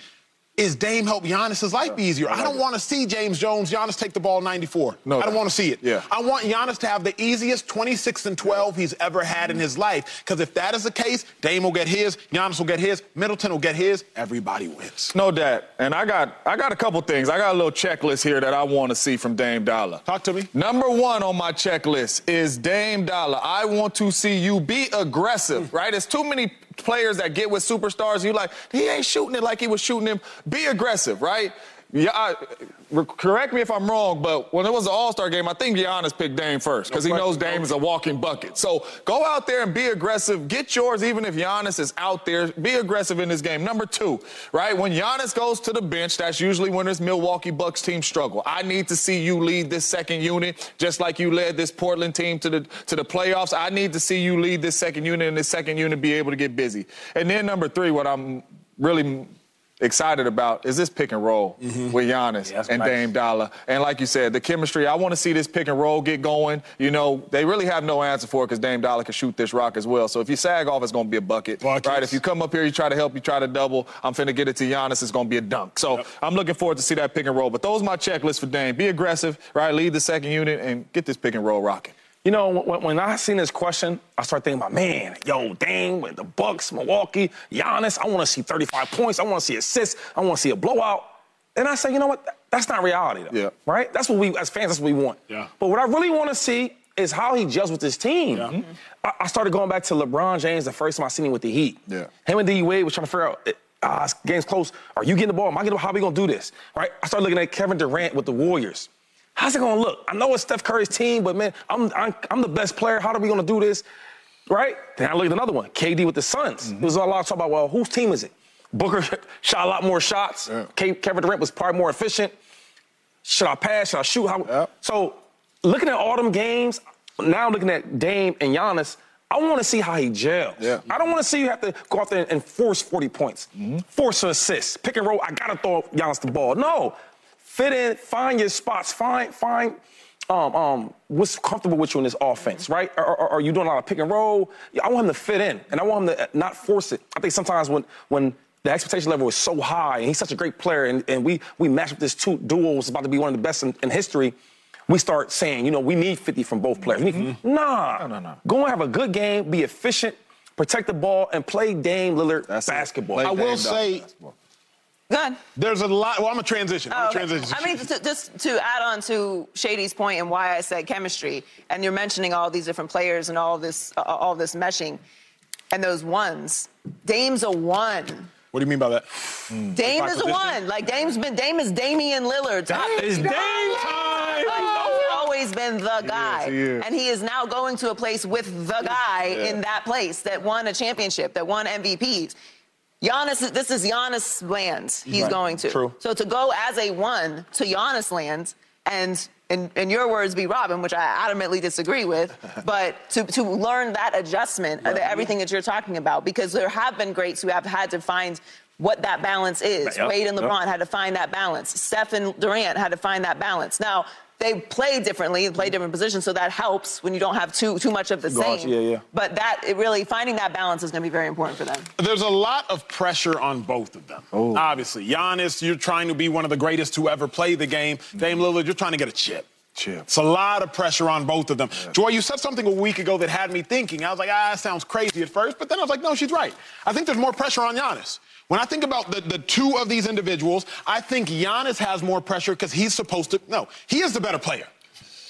is Dame help Giannis's life be easier. I don't want to see James Jones, Giannis take the ball 94. No, I don't want to see it. Yeah. I want Giannis to have the easiest 26 and 12 he's ever had in his life. Because if that is the case, Dame will get his, Giannis will get his, Middleton will get his, everybody wins. No doubt. And I got a couple things. I got a little checklist here that I want to see from Dame Dollar. Talk to me. Number one on my checklist is Dame Dollar. I want to see you be aggressive, right? It's too many players that get with superstars, you like, he ain't shooting it like he was shooting him. Be aggressive, right? Yeah, correct me if I'm wrong, but when it was an all-star game, I think Giannis picked Dame first because he knows Dame is a walking bucket. So go out there and be aggressive. Get yours even if Giannis is out there. Be aggressive in this game. Number two, right, when Giannis goes to the bench, that's usually when this Milwaukee Bucks team struggle. I need to see you lead this second unit just like you led this Portland team to the playoffs. I need to see you lead this second unit and this second unit be able to get busy. And then number three, what I'm really – excited about is this pick and roll with Giannis and Dame Dollar. And like you said, the chemistry, I want to see this pick and roll get going. You know, they really have no answer for it because Dame Dollar can shoot this rock as well. So if you sag off, it's going to be a bucket. Right? If you come up here, you try to help, you try to double, I'm finna get it to Giannis, it's going to be a dunk. So I'm looking forward to see that pick and roll. But those are my checklists for Dame. Be aggressive, right? Lead the second unit and get this pick and roll rocking. You know, when I seen this question, I start thinking about, man, yo, Dame with the Bucks, Milwaukee, Giannis, I want to see 35 points. I want to see assists. I want to see a blowout. And I say, you know what? That's not reality, though. Yeah. Right? That's what we, as fans, that's what we want. Yeah. But what I really want to see is how he gels with his team. Yeah. I started going back to LeBron James the first time I seen him with the Heat. Yeah. Him and D-Wade was trying to figure out, game's close. Are you getting the ball? Am I getting the ball? How are we going to do this? Right? I started looking at Kevin Durant with the Warriors. How's it gonna look? I know it's Steph Curry's team, but man, I'm the best player. How are we gonna do this, right? Then I look at another one, KD with the Suns. There was a lot of talk about, well, whose team is it? Booker shot a lot more shots. Yeah. Kevin Durant was probably more efficient. Should I pass? Should I shoot? So looking at all them games, now looking at Dame and Giannis, I want to see how he gels. Yeah. I don't want to see you have to go out there and force 40 points, force an assist, pick and roll. I gotta throw Giannis the ball. No. Fit in, find your spots, find what's comfortable with you in this offense, right? Are you doing a lot of pick and roll? I want him to fit in, and I want him to not force it. I think sometimes when the expectation level is so high, and he's such a great player, and we match up this two duos about to be one of the best in history, we start saying, you know, we need 50 from both players. No. Go and have a good game, be efficient, protect the ball, and play Dame Lillard basketball. I will say... Good. There's a lot. Well, I'm going to transition. I mean, just to add on to Shady's point and why I said chemistry, and you're mentioning all these different players and all this meshing and those ones. Dame's a one. What do you mean by that? Dame is a one. Like, Dame is Damian Lillard. It's Dame time. He's been the guy, and he is now going to a place with the guy in that place that won a championship, that won MVPs. Giannis, this is Giannis' land he's going to. True. So to go as a one to Giannis' land and in your words, be Robin, which I adamantly disagree with, but to learn that adjustment of everything that you're talking about, because there have been greats who have had to find what that balance is. Right, Wade and LeBron had to find that balance. Steph and Durant had to find that balance. Now, they play differently, play different positions, so that helps when you don't have too much of the same. Yeah. But finding that balance is going to be very important for them. There's a lot of pressure on both of them, obviously. Giannis, you're trying to be one of the greatest who ever played the game. Dame Lillard, you're trying to get a chip. It's a lot of pressure on both of them. Yeah. Joy, you said something a week ago that had me thinking. I was like, it sounds crazy at first, but then I was like, no, she's right. I think there's more pressure on Giannis. When I think about the two of these individuals, I think Giannis has more pressure because he's supposed to. No, he is the better player.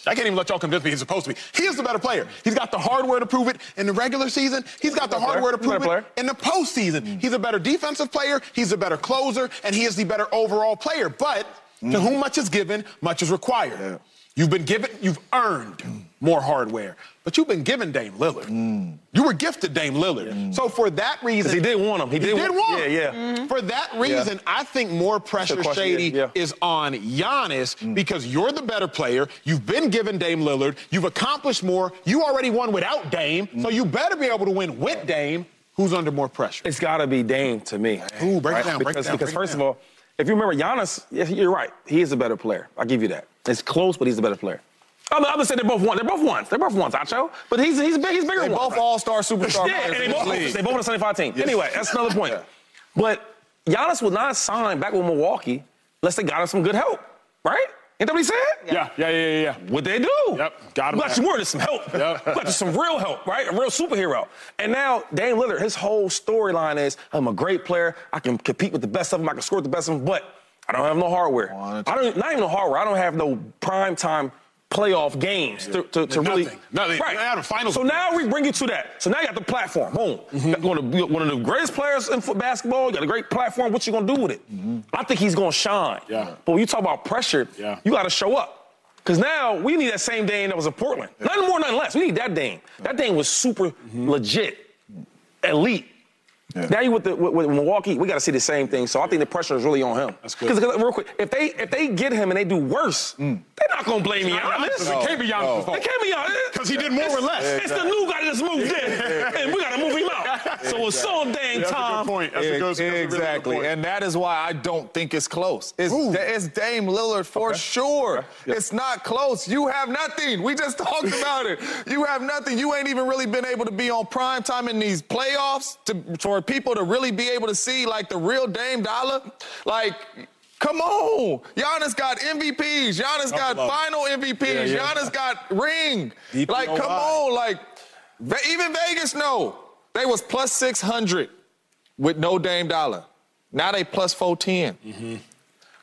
I can't even let y'all convince me he's supposed to be. He is the better player. He's got the hardware to prove it in the regular season. He's got the hardware to prove it in the postseason. He's a better defensive player. He's a better closer. And he is the better overall player. But to whom much is given, much is required. Yeah. You've been given, you've earned more hardware, but you've been given Dame Lillard. You were gifted Dame Lillard. So for that reason, he did want him. He did want him. For that reason, I think more pressure, Shady, is on Giannis because you're the better player. You've been given Dame Lillard. You've accomplished more. You already won without Dame, so you better be able to win with Dame. Who's under more pressure? It's got to be Dame to me. Ooh, break it down. Because first of all, if you remember Giannis, you're right. He is a better player. I'll give you that. It's close, but he's the better player. I'm going to say they're both ones, Acho. But he's bigger. They're both all-star superstar players. Yeah, they're both on a 75 team. Yes. Anyway, that's another point. But Giannis would not sign back with Milwaukee unless they got him some good help, right? Ain't that what he said? Yeah. What'd they do? Got him. But you wanted some help. But some real help, right? A real superhero. And now Dame Lillard, his whole storyline is, I'm a great player. I can compete with the best of them. I can score with the best of them. But I don't have no hardware. I don't have no primetime playoff games to really. Nothing. Right. Out of finals. So now we bring you to that. So now you got the platform. Boom. You're one of the greatest players in basketball. You got a great platform. What you going to do with it? I think he's going to shine. But when you talk about pressure, you got to show up. Because now we need that same Dame that was in Portland. Nothing more, nothing less. We need that Dame. That Dame was super legit, elite. Now you with Milwaukee, we got to see the same thing. So I think the pressure is really on him. That's good. Because real quick, if they get him and they do worse, they're not gonna blame Giannis. No. It can't be Giannis' fault. It can't be Giannis because he did more or less. It's the new guy that's moved in, and we got to move him out. So it's so dang time. That's a good point. And that is why I don't think it's close. It's Dame Lillard for sure. It's not close. You have nothing. We just talked about it. You have nothing. You ain't even really been able to be on prime time in these playoffs for people to really be able to see, like, the real Dame Dollar. Like, come on. Giannis got MVPs. Giannis got final MVPs. Giannis got ring. Like, come on. Like, even Vegas, they was plus 600 with no Dame Dollar. Now they plus 410.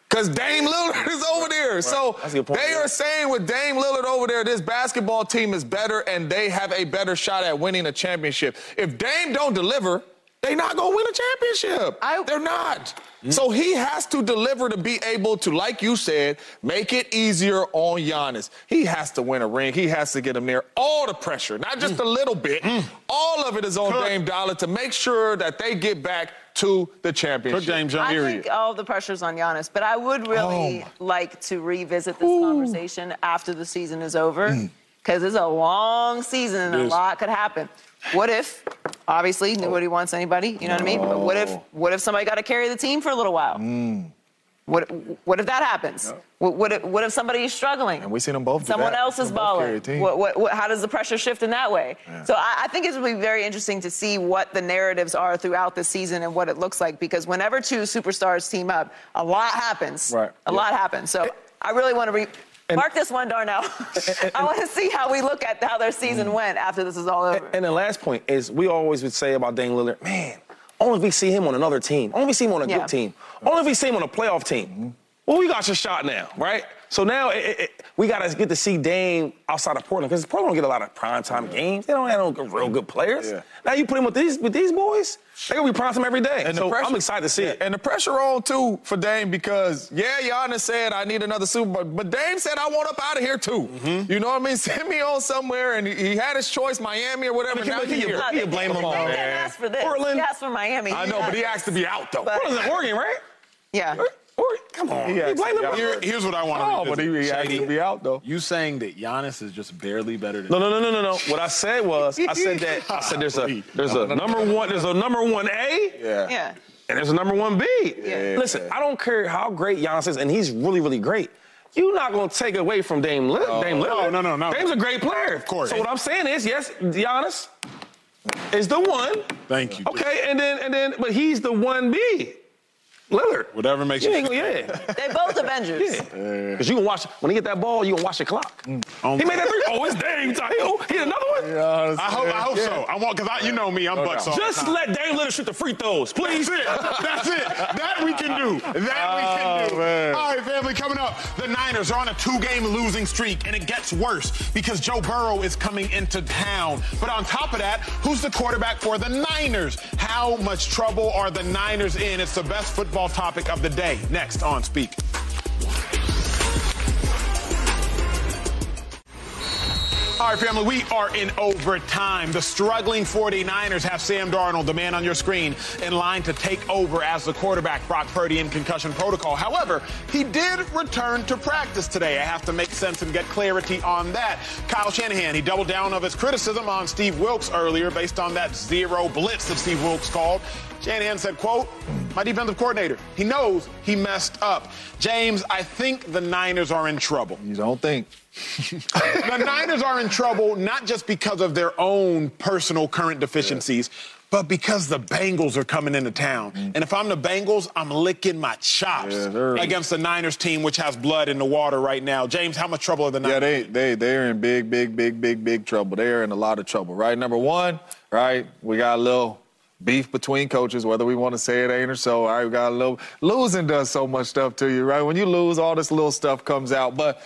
Because Dame Lillard is over there. So they are saying with Dame Lillard over there, this basketball team is better and they have a better shot at winning a championship. If Dame don't deliver, they're not going to win a championship. They're not. So he has to deliver to be able to, like you said, make it easier on Giannis. He has to win a ring. He has to get him there. All the pressure, not just a little bit. All of it is on Dame Dollar to make sure that they get back to the championship. I think all the pressure's on Giannis, but I would really like to revisit this conversation after the season is over because it's a long season and a lot could happen. What if, obviously, nobody wants anybody, you know what I mean? But what if somebody got to carry the team for a little while? What if that happens? What if somebody is struggling? And we've seen them both do that. Someone else is balling. How does the pressure shift in that way? So I think it's going to be very interesting to see what the narratives are throughout the season and what it looks like, because whenever two superstars team up, a lot happens. A lot happens. So I really want to mark this one, Darnell. I want to see how we look at how their season went after this is all over. And the last point is we always would say about Dame Lillard, man, only if we see him on another team. Only if we see him on a good team. Only if we see him on a playoff team. Well, we got your shot now, right? So now we got to get to see Dame outside of Portland because Portland don't get a lot of primetime games. They don't have no real good players. Now you put him with these boys, they're going to be primetime every day. And so I'm excited to see it. And the pressure on, too, for Dame because, Giannis said I need another Super Bowl. But Dame said I want up out of here, too. You know what I mean? Send me on somewhere. And he had his choice, Miami or whatever. Now he's here. You blame him all, man. He didn't ask for this. He asked for Miami. I know, but he asked to be out, though. Portland's in Oregon, right? Yeah. Or Come on. Here's what I want to do. He actually be out, though. You saying that Giannis is just barely better than No. What I said was, I said there's a number one A. Yeah. And there's a number one B. Yeah. Listen, I don't care how great Giannis is, and he's really, really great. You're not going to take away from Dame Lillard. No. Dame's a great player. Of course. So what I'm saying is, yes, Giannis is the one. Thank you. Okay, but he's the 1B. Lillard. Whatever makes you feel. Yeah. They both Avengers. Yeah. Because you can watch, when he get that ball, you can watch the clock. He made that three. Oh, it's Dame. He had another one? Yeah, I hope so. I want, because you know me, I'm Bucks. Just let Dame Lillard shoot the free throws, please. That's it. That we can do. Man. All right, family, coming up, the Niners are on a 2-game losing streak, and it gets worse because Joe Burrow is coming into town. But on top of that, who's the quarterback for the Niners? How much trouble are the Niners in? It's the best football topic of the day, next on Speak. All right, family, we are in overtime. The struggling 49ers have Sam Darnold, the man on your screen, in line to take over as the quarterback. Brock Purdy in concussion protocol. However, he did return to practice today. I have to make sense and get clarity on that. Kyle Shanahan, he doubled down on his criticism on Steve Wilks earlier based on that zero blitz that Steve Wilks called. Shanahan said, quote, "My defensive coordinator, he knows he messed up." James, I think the Niners are in trouble. You don't think? The Niners are in trouble not just because of their own personal current deficiencies, but because the Bengals are coming into town. And if I'm the Bengals, I'm licking my chops against the Niners team, which has blood in the water right now. James, how much trouble are the Niners? Yeah, they're in big trouble. They're in a lot of trouble, right? Number one, right, we got a little beef between coaches, whether we want to say it ain't or so. All right, we got a little losing does so much stuff to you, right? When you lose, all this little stuff comes out. But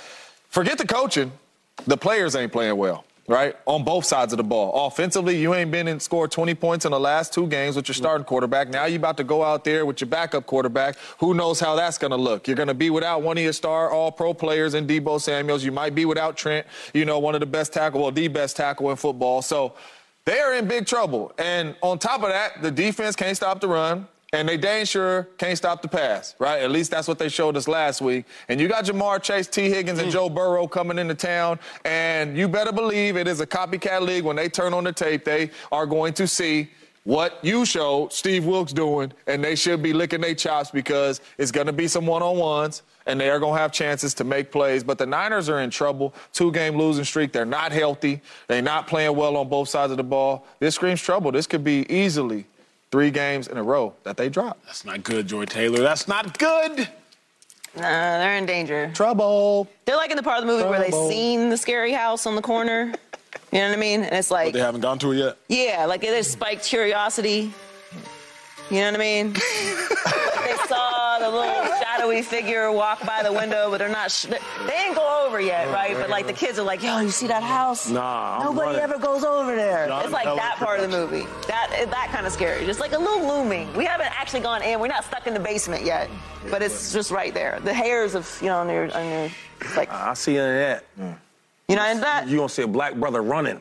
forget the coaching, the players ain't playing well, right? On both sides of the ball. Offensively, you ain't been in score 20 points in the last 2 games with your starting quarterback. Now you about to go out there with your backup quarterback. Who knows how that's going to look? You're going to be without one of your star all-pro players in Debo Samuels. You might be without Trent, you know, one of the best tackle, well, the best tackle in football. So they are in big trouble. And on top of that, the defense can't stop the run, and they dang sure can't stop the pass, right? At least that's what they showed us last week. And you got Jamar Chase, T. Higgins, and Joe Burrow coming into town, and you better believe it is a copycat league. When they turn on the tape, they are going to see what you showed Steve Wilks doing, and they should be licking their chops because it's going to be some one-on-ones, and they are going to have chances to make plays. But the Niners are in trouble. 2-game losing streak. They're not healthy. They're not playing well on both sides of the ball. This screams trouble. This could be easily 3 games in a row that they drop. That's not good, Joy Taylor. That's not good. Nah, they're in danger. Trouble. They're like in the part of the movie where they've seen the scary house on the corner. You know what I mean? And it's like, but they haven't gone to it yet? Yeah, like it is spiked curiosity. You know what I mean? They saw the little shadowy figure walk by the window, but they're not, they ain't go over yet, right? But like the kids are like, yo, you see that house? Nah. Nobody ever goes over there. It's like that part of the movie. That kind of scary. Just like a little looming. We haven't actually gone in. We're not stuck in the basement yet, but it's just right there. The hairs of, you know, on your like. I see that. You know, and that. You're going to see a black brother running.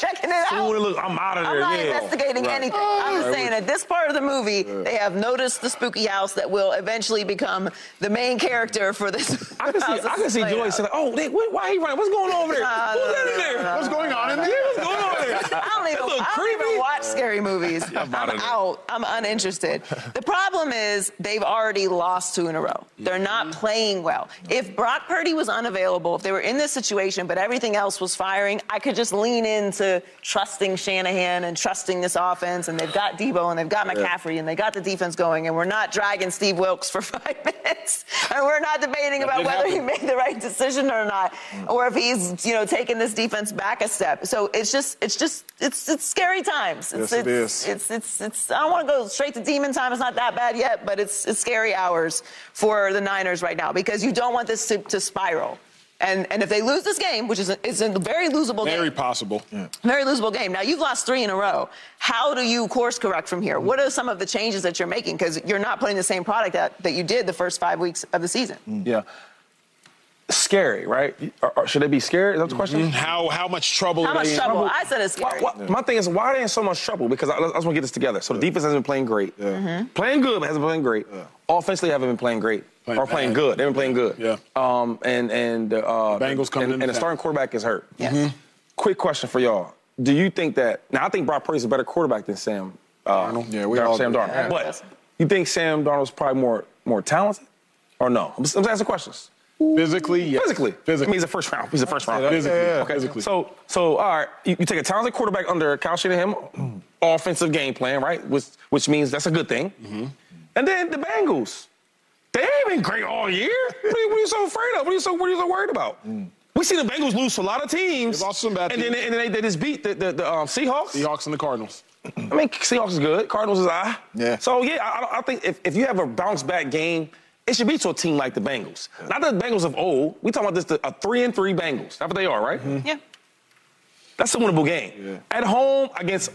Checking it out. I'm out of there. I'm not investigating anything. I'm just saying at this part of the movie, they have noticed the spooky house that will eventually become the main character for this. I can see Joy saying, "Oh, why are you running? What's going on over there? What's going on in there? What's going on there?" I don't even watch scary movies. I'm out. I'm uninterested. The problem is they've already lost 2 in a row. They're not playing well. If Brock Purdy was unavailable, if they were in this situation, but everything else was firing, I could just lean in to trusting Shanahan and trusting this offense, and they've got Debo and they've got McCaffrey and they got the defense going, and we're not dragging Steve Wilks for 5 minutes, and we're not debating about whether he made the right decision or not, or if he's, you know, taking this defense back a step. So it's scary times. I don't want to go straight to demon time. It's not that bad yet, but it's scary hours for the Niners right now because you don't want this to spiral. And if they lose this game, which is a very losable game. Very possible. Yeah. Very losable game. Now, you've lost 3 in a row. How do you course correct from here? What are some of the changes that you're making? Because you're not putting the same product that you did the first 5 weeks of the season. Yeah. Scary, right? Or should they be scared? Is that the question? How much trouble are they in? How much trouble? I said it's scary. My thing is, why are they in so much trouble? Because I just want to get this together. So the defense hasn't been playing great. Playing good, but hasn't been playing great. Offensively, haven't been playing great. Playing good. They've been playing good. Yeah. Bengals coming in. And the starting quarterback is hurt. Yes. Mm-hmm. Quick question for y'all. Do you think that – now, I think Brock Purdy's a better quarterback than Sam Darnold. Yeah, we all Sam Darnold. Yeah, but you think Sam Darnold's probably more talented or no? I'm just asking questions. Physically, yes. Physically. I mean, he's a first round. Physically. Yeah, okay. Physically. So all right, you take a talented quarterback under Kyle Shanahan, offensive game plan, right? Which means that's a good thing. Mm-hmm. And then the Bengals. They ain't been great all year. What are you so afraid of? What are you so worried about? Mm. We see the Bengals lose to a lot of teams. They've lost some bad teams. And then they just beat the Seahawks. Seahawks and the Cardinals. I mean, Seahawks is good. Cardinals is high. Yeah. So, yeah, I think if you have a bounce-back game, it should be to a team like the Bengals. Yeah. Not the Bengals of old. We talking about this, a 3-3 Bengals. That's what they are, right? Mm-hmm. Yeah. That's a winnable game. Yeah. At home against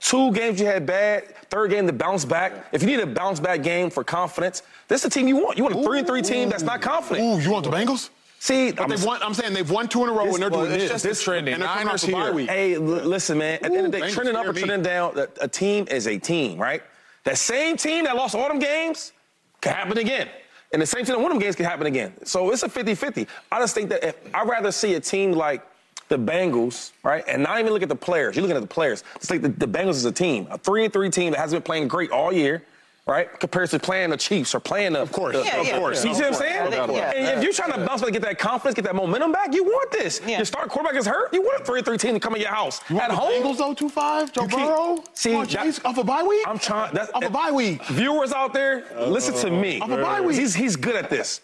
two games you had bad, third game to bounce back. Yeah. If you need a bounce-back game for confidence, this is the team you want. You want a 3-3 team that's not confident. Ooh, you want the Bengals? See, I'm saying they've won two in a row, and they're doing this. It's trending. And Niners here. Hey, listen, man. At the end of the day, trending up or trending down, a team is a team, right? That same team that lost all them games can happen again. And the same team that won them games can happen again. So it's a 50-50. I just think that I'd rather see a team like the Bengals, right, and not even look at the players. You're looking at the players. It's like the Bengals is a team, a 3-3 team that hasn't been playing great all year. Right? Compared to playing the Chiefs or playing the... Of course. Of course. You see what I'm saying? And if you're trying to bounce back, get that confidence, get that momentum back, you want this. Yeah. Your starting quarterback is hurt, you want a 3-3 team to come in your house. You want at home... Bengals, though, 2-5? Joe Burrow? See, off a bye week? I'm trying... Off a bye week. Viewers out there, listen to me. Off a bye week. He's good at this.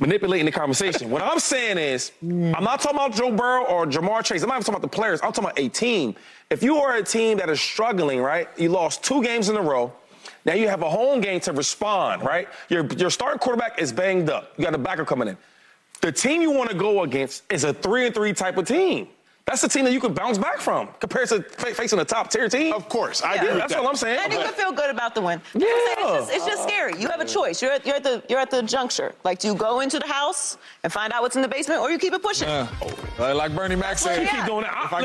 Manipulating the conversation. What I'm saying is, I'm not talking about Joe Burrow or Jamar Chase. I'm not even talking about the players. I'm talking about a team. If you are a team that is struggling, right, you lost two games in a row, now you have a home game to respond, right? Your starting quarterback is banged up. You got a backer coming in. The team you want to go against is a 3-3 type of team. That's the team that you can bounce back from compared to facing a top-tier team. Of course. I agree with that. That's what I'm saying. And you can feel good about the win. Yeah. It's just scary. You have a choice. You're at the juncture. Like, do you go into the house and find out what's in the basement, or you keep it pushing? Like Bernie Mac said. Keep doing it. I'm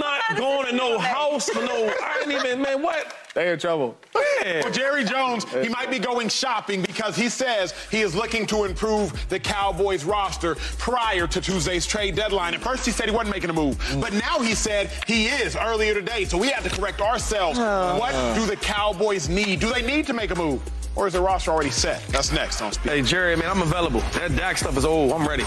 not going to no house for no... I ain't even... Man, what? They in trouble. Man. For Jerry Jones, he might be going shopping because he says he is looking to improve the Cowboys roster prior to Tuesday's trade deadline. At first, he said he wasn't making a move, but now he said he is earlier today. So we have to correct ourselves. What do the Cowboys need? Do they need to make a move? Or is the roster already set? That's next on Speed. Hey, Jerry, man, I'm available. That Dak stuff is old. I'm ready.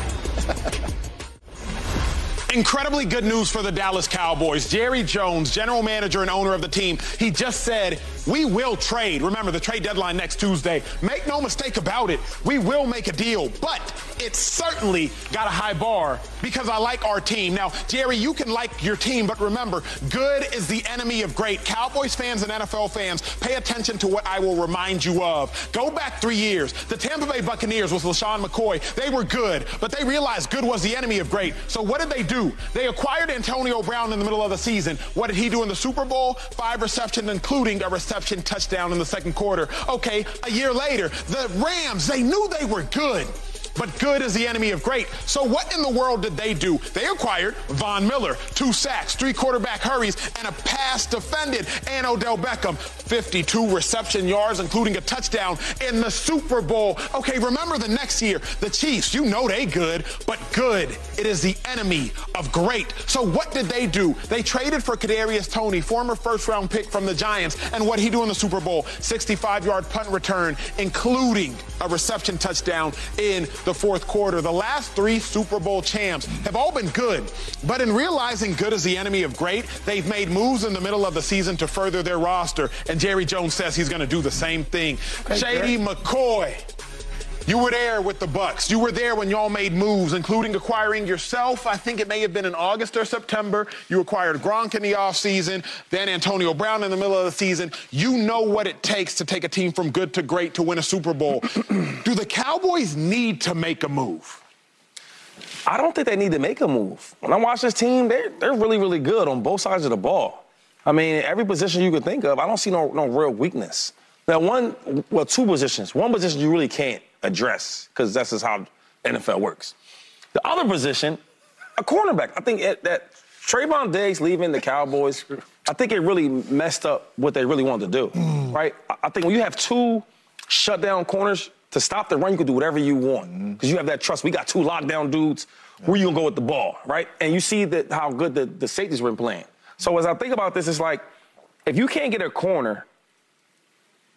Incredibly good news for the Dallas Cowboys. Jerry Jones, general manager and owner of the team, he just said, we will trade. Remember, the trade deadline next Tuesday. Make no mistake about it. We will make a deal, but it's certainly got a high bar because I like our team. Now, Jerry, you can like your team, but remember, good is the enemy of great. Cowboys fans and NFL fans, pay attention to what I will remind you of. Go back 3 years. The Tampa Bay Buccaneers with LaShawn McCoy, they were good, but they realized good was the enemy of great. So what did they do? They acquired Antonio Brown in the middle of the season. What did he do in the Super Bowl? 5 receptions, including a reception touchdown in the second quarter. Okay, a year later, the Rams, they knew they were good. But good is the enemy of great. So what in the world did they do? They acquired Von Miller, 2 sacks, 3 quarterback hurries, and a pass defended. And Odell Beckham, 52 reception yards, including a touchdown in the Super Bowl. Okay, remember the next year, the Chiefs, you know they good, but good, it is the enemy of great. So what did they do? They traded for Kadarius Toney, former first-round pick from the Giants, and what did he do in the Super Bowl? 65-yard punt return, including a reception touchdown in the fourth quarter. The last 3 Super Bowl champs have all been good, but in realizing good is the enemy of great, they've made moves in the middle of the season to further their roster, and Jerry Jones says he's going to do the same thing. Okay, Shady McCoy, you were there with the Bucks. You were there when y'all made moves, including acquiring yourself. I think it may have been in August or September. You acquired Gronk in the offseason, then Antonio Brown in the middle of the season. You know what it takes to take a team from good to great to win a Super Bowl. Do the Cowboys need to make a move? I don't think they need to make a move. When I watch this team, they're really, really good on both sides of the ball. I mean, every position you could think of, I don't see no real weakness. Now, 2 positions. One position you really can't address, because that's just how NFL works. The other position, a cornerback. I think that Trayvon Diggs leaving the Cowboys, I think it really messed up what they really wanted to do, right? I think when you have 2 shut down corners, to stop the run, you can do whatever you want because you have that trust. We got two lockdown dudes. Yeah. Where you going to go with the ball, right? And you see that how good the safeties were playing. So as I think about this, it's like if you can't get a corner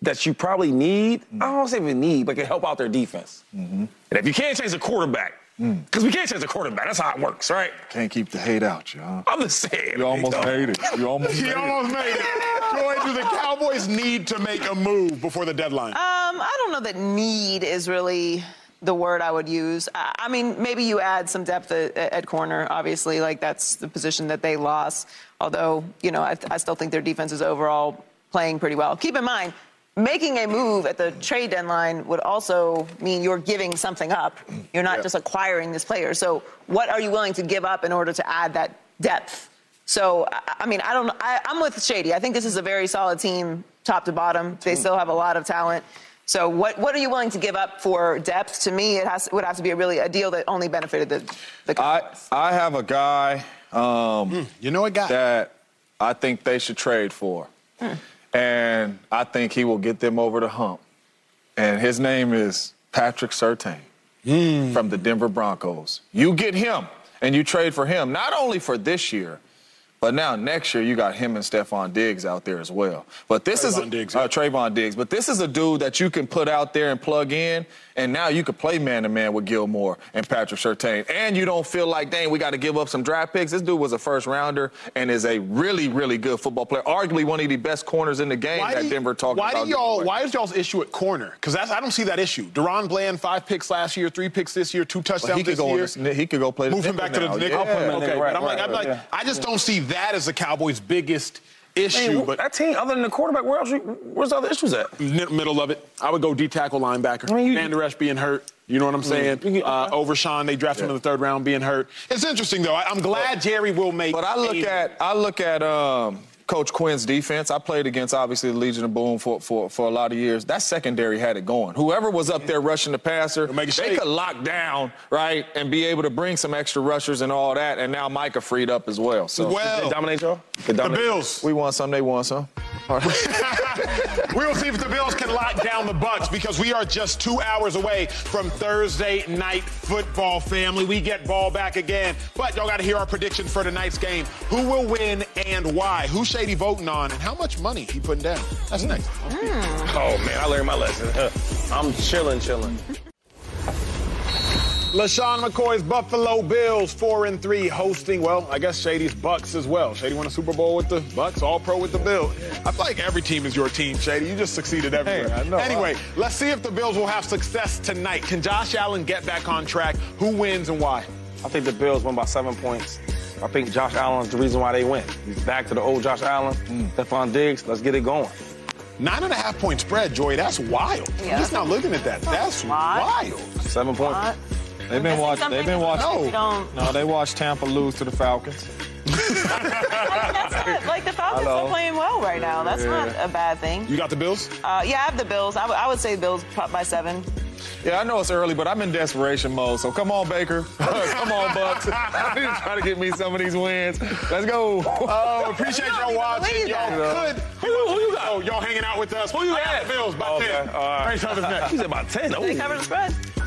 that you probably need, I don't say even need, but can help out their defense. And if you can't change the quarterback, because we can't change the quarterback. That's how it works, right? Can't keep the hate out, y'all. I'm just saying. You almost made it. You almost made it. Joy, do the Cowboys need to make a move before the deadline? I don't know that need is really the word I would use. I mean, maybe you add some depth at corner, obviously. Like, that's the position that they lost. Although, you know, I still think their defense is overall playing pretty well. Keep in mind, making a move at the trade deadline would also mean you're giving something up. You're not just acquiring this player. So what are you willing to give up in order to add that depth? So, I mean, I don't know. I'm with Shady. I think this is a very solid team, top to bottom. They still have a lot of talent. So what are you willing to give up for depth? To me, it would have to be a deal that only benefited the Cowboys. I have a guy. You know a guy? That I think they should trade for. And I think he will get them over the hump. And his name is Patrick Surtain from the Denver Broncos. You get him, and you trade for him, not only for this year, but now next year you got him and Stephon Diggs out there as well. But this is Trayvon Diggs. But this is a dude that you can put out there and plug in, and now you can play man-to-man with Gilmore and Patrick Surtain. And you don't feel like, dang, we got to give up some draft picks. This dude was a first-rounder and is a really, really good football player, arguably one of the best corners in the game that Denver talked about. Why is y'all's issue at corner? Because I don't see that issue. Deron Bland, 5 picks last year, 3 picks this year, 2 touchdowns this year. He could go play the Move him back to the nickel. I just don't see that as the Cowboys' biggest issue. Man, but that team, other than the quarterback, where's the other issues at? Middle of it. I would go D-tackle linebacker. I mean, Van Der Esch being hurt. You know what I'm saying? Overshawn, they drafted him in the 3rd round, being hurt. It's interesting, though. I'm glad Jerry will make But I look at Coach Quinn's defense. I played against, obviously, the Legion of Boom for a lot of years. That secondary had it going. Whoever was up there rushing the passer, they could lock down, right, and be able to bring some extra rushers and all that. And now Micah freed up as well. So did they dominate, y'all? The Bills. We won some, they won some. All right. We will see if the Bills can lock down the Bucs because we are just 2 hours away from Thursday night football, family. We get ball back again. But y'all got to hear our predictions for tonight's game. Who will win and why? Who's Shady voting on and how much money he putting down? That's next. Oh, man, I learned my lesson. I'm chilling. LaShawn McCoy's Buffalo Bills, 4-3, hosting, well, I guess Shady's Bucks as well. Shady won a Super Bowl with the Bucks, All-Pro with the Bills. I feel like every team is your team, Shady. You just succeeded everywhere. Hey, I know, anyway, let's see if the Bills will have success tonight. Can Josh Allen get back on track? Who wins and why? I think the Bills won by 7 points. I think Josh Allen's the reason why they win. He's back to the old Josh Allen. Stephon Diggs, let's get it going. 9.5 point spread, Joy. That's wild. Yeah. I'm just not looking at that. That's wild. 7 points. They've been watching. No, they watched Tampa lose to the Falcons. Like the Falcons are playing well right now. That's not a bad thing. You got the Bills? Yeah, I have the Bills. I would say Bills pop by 7. Yeah, I know it's early, but I'm in desperation mode. So come on, Baker. Come on, Bucks. I'm just trying to get me some of these wins. Let's go. Oh, appreciate y'all watching. Y'all could. Who you got? Oh, y'all hanging out with us. Who you got? Bills by 10. All right. He said by 10. They covered the spread.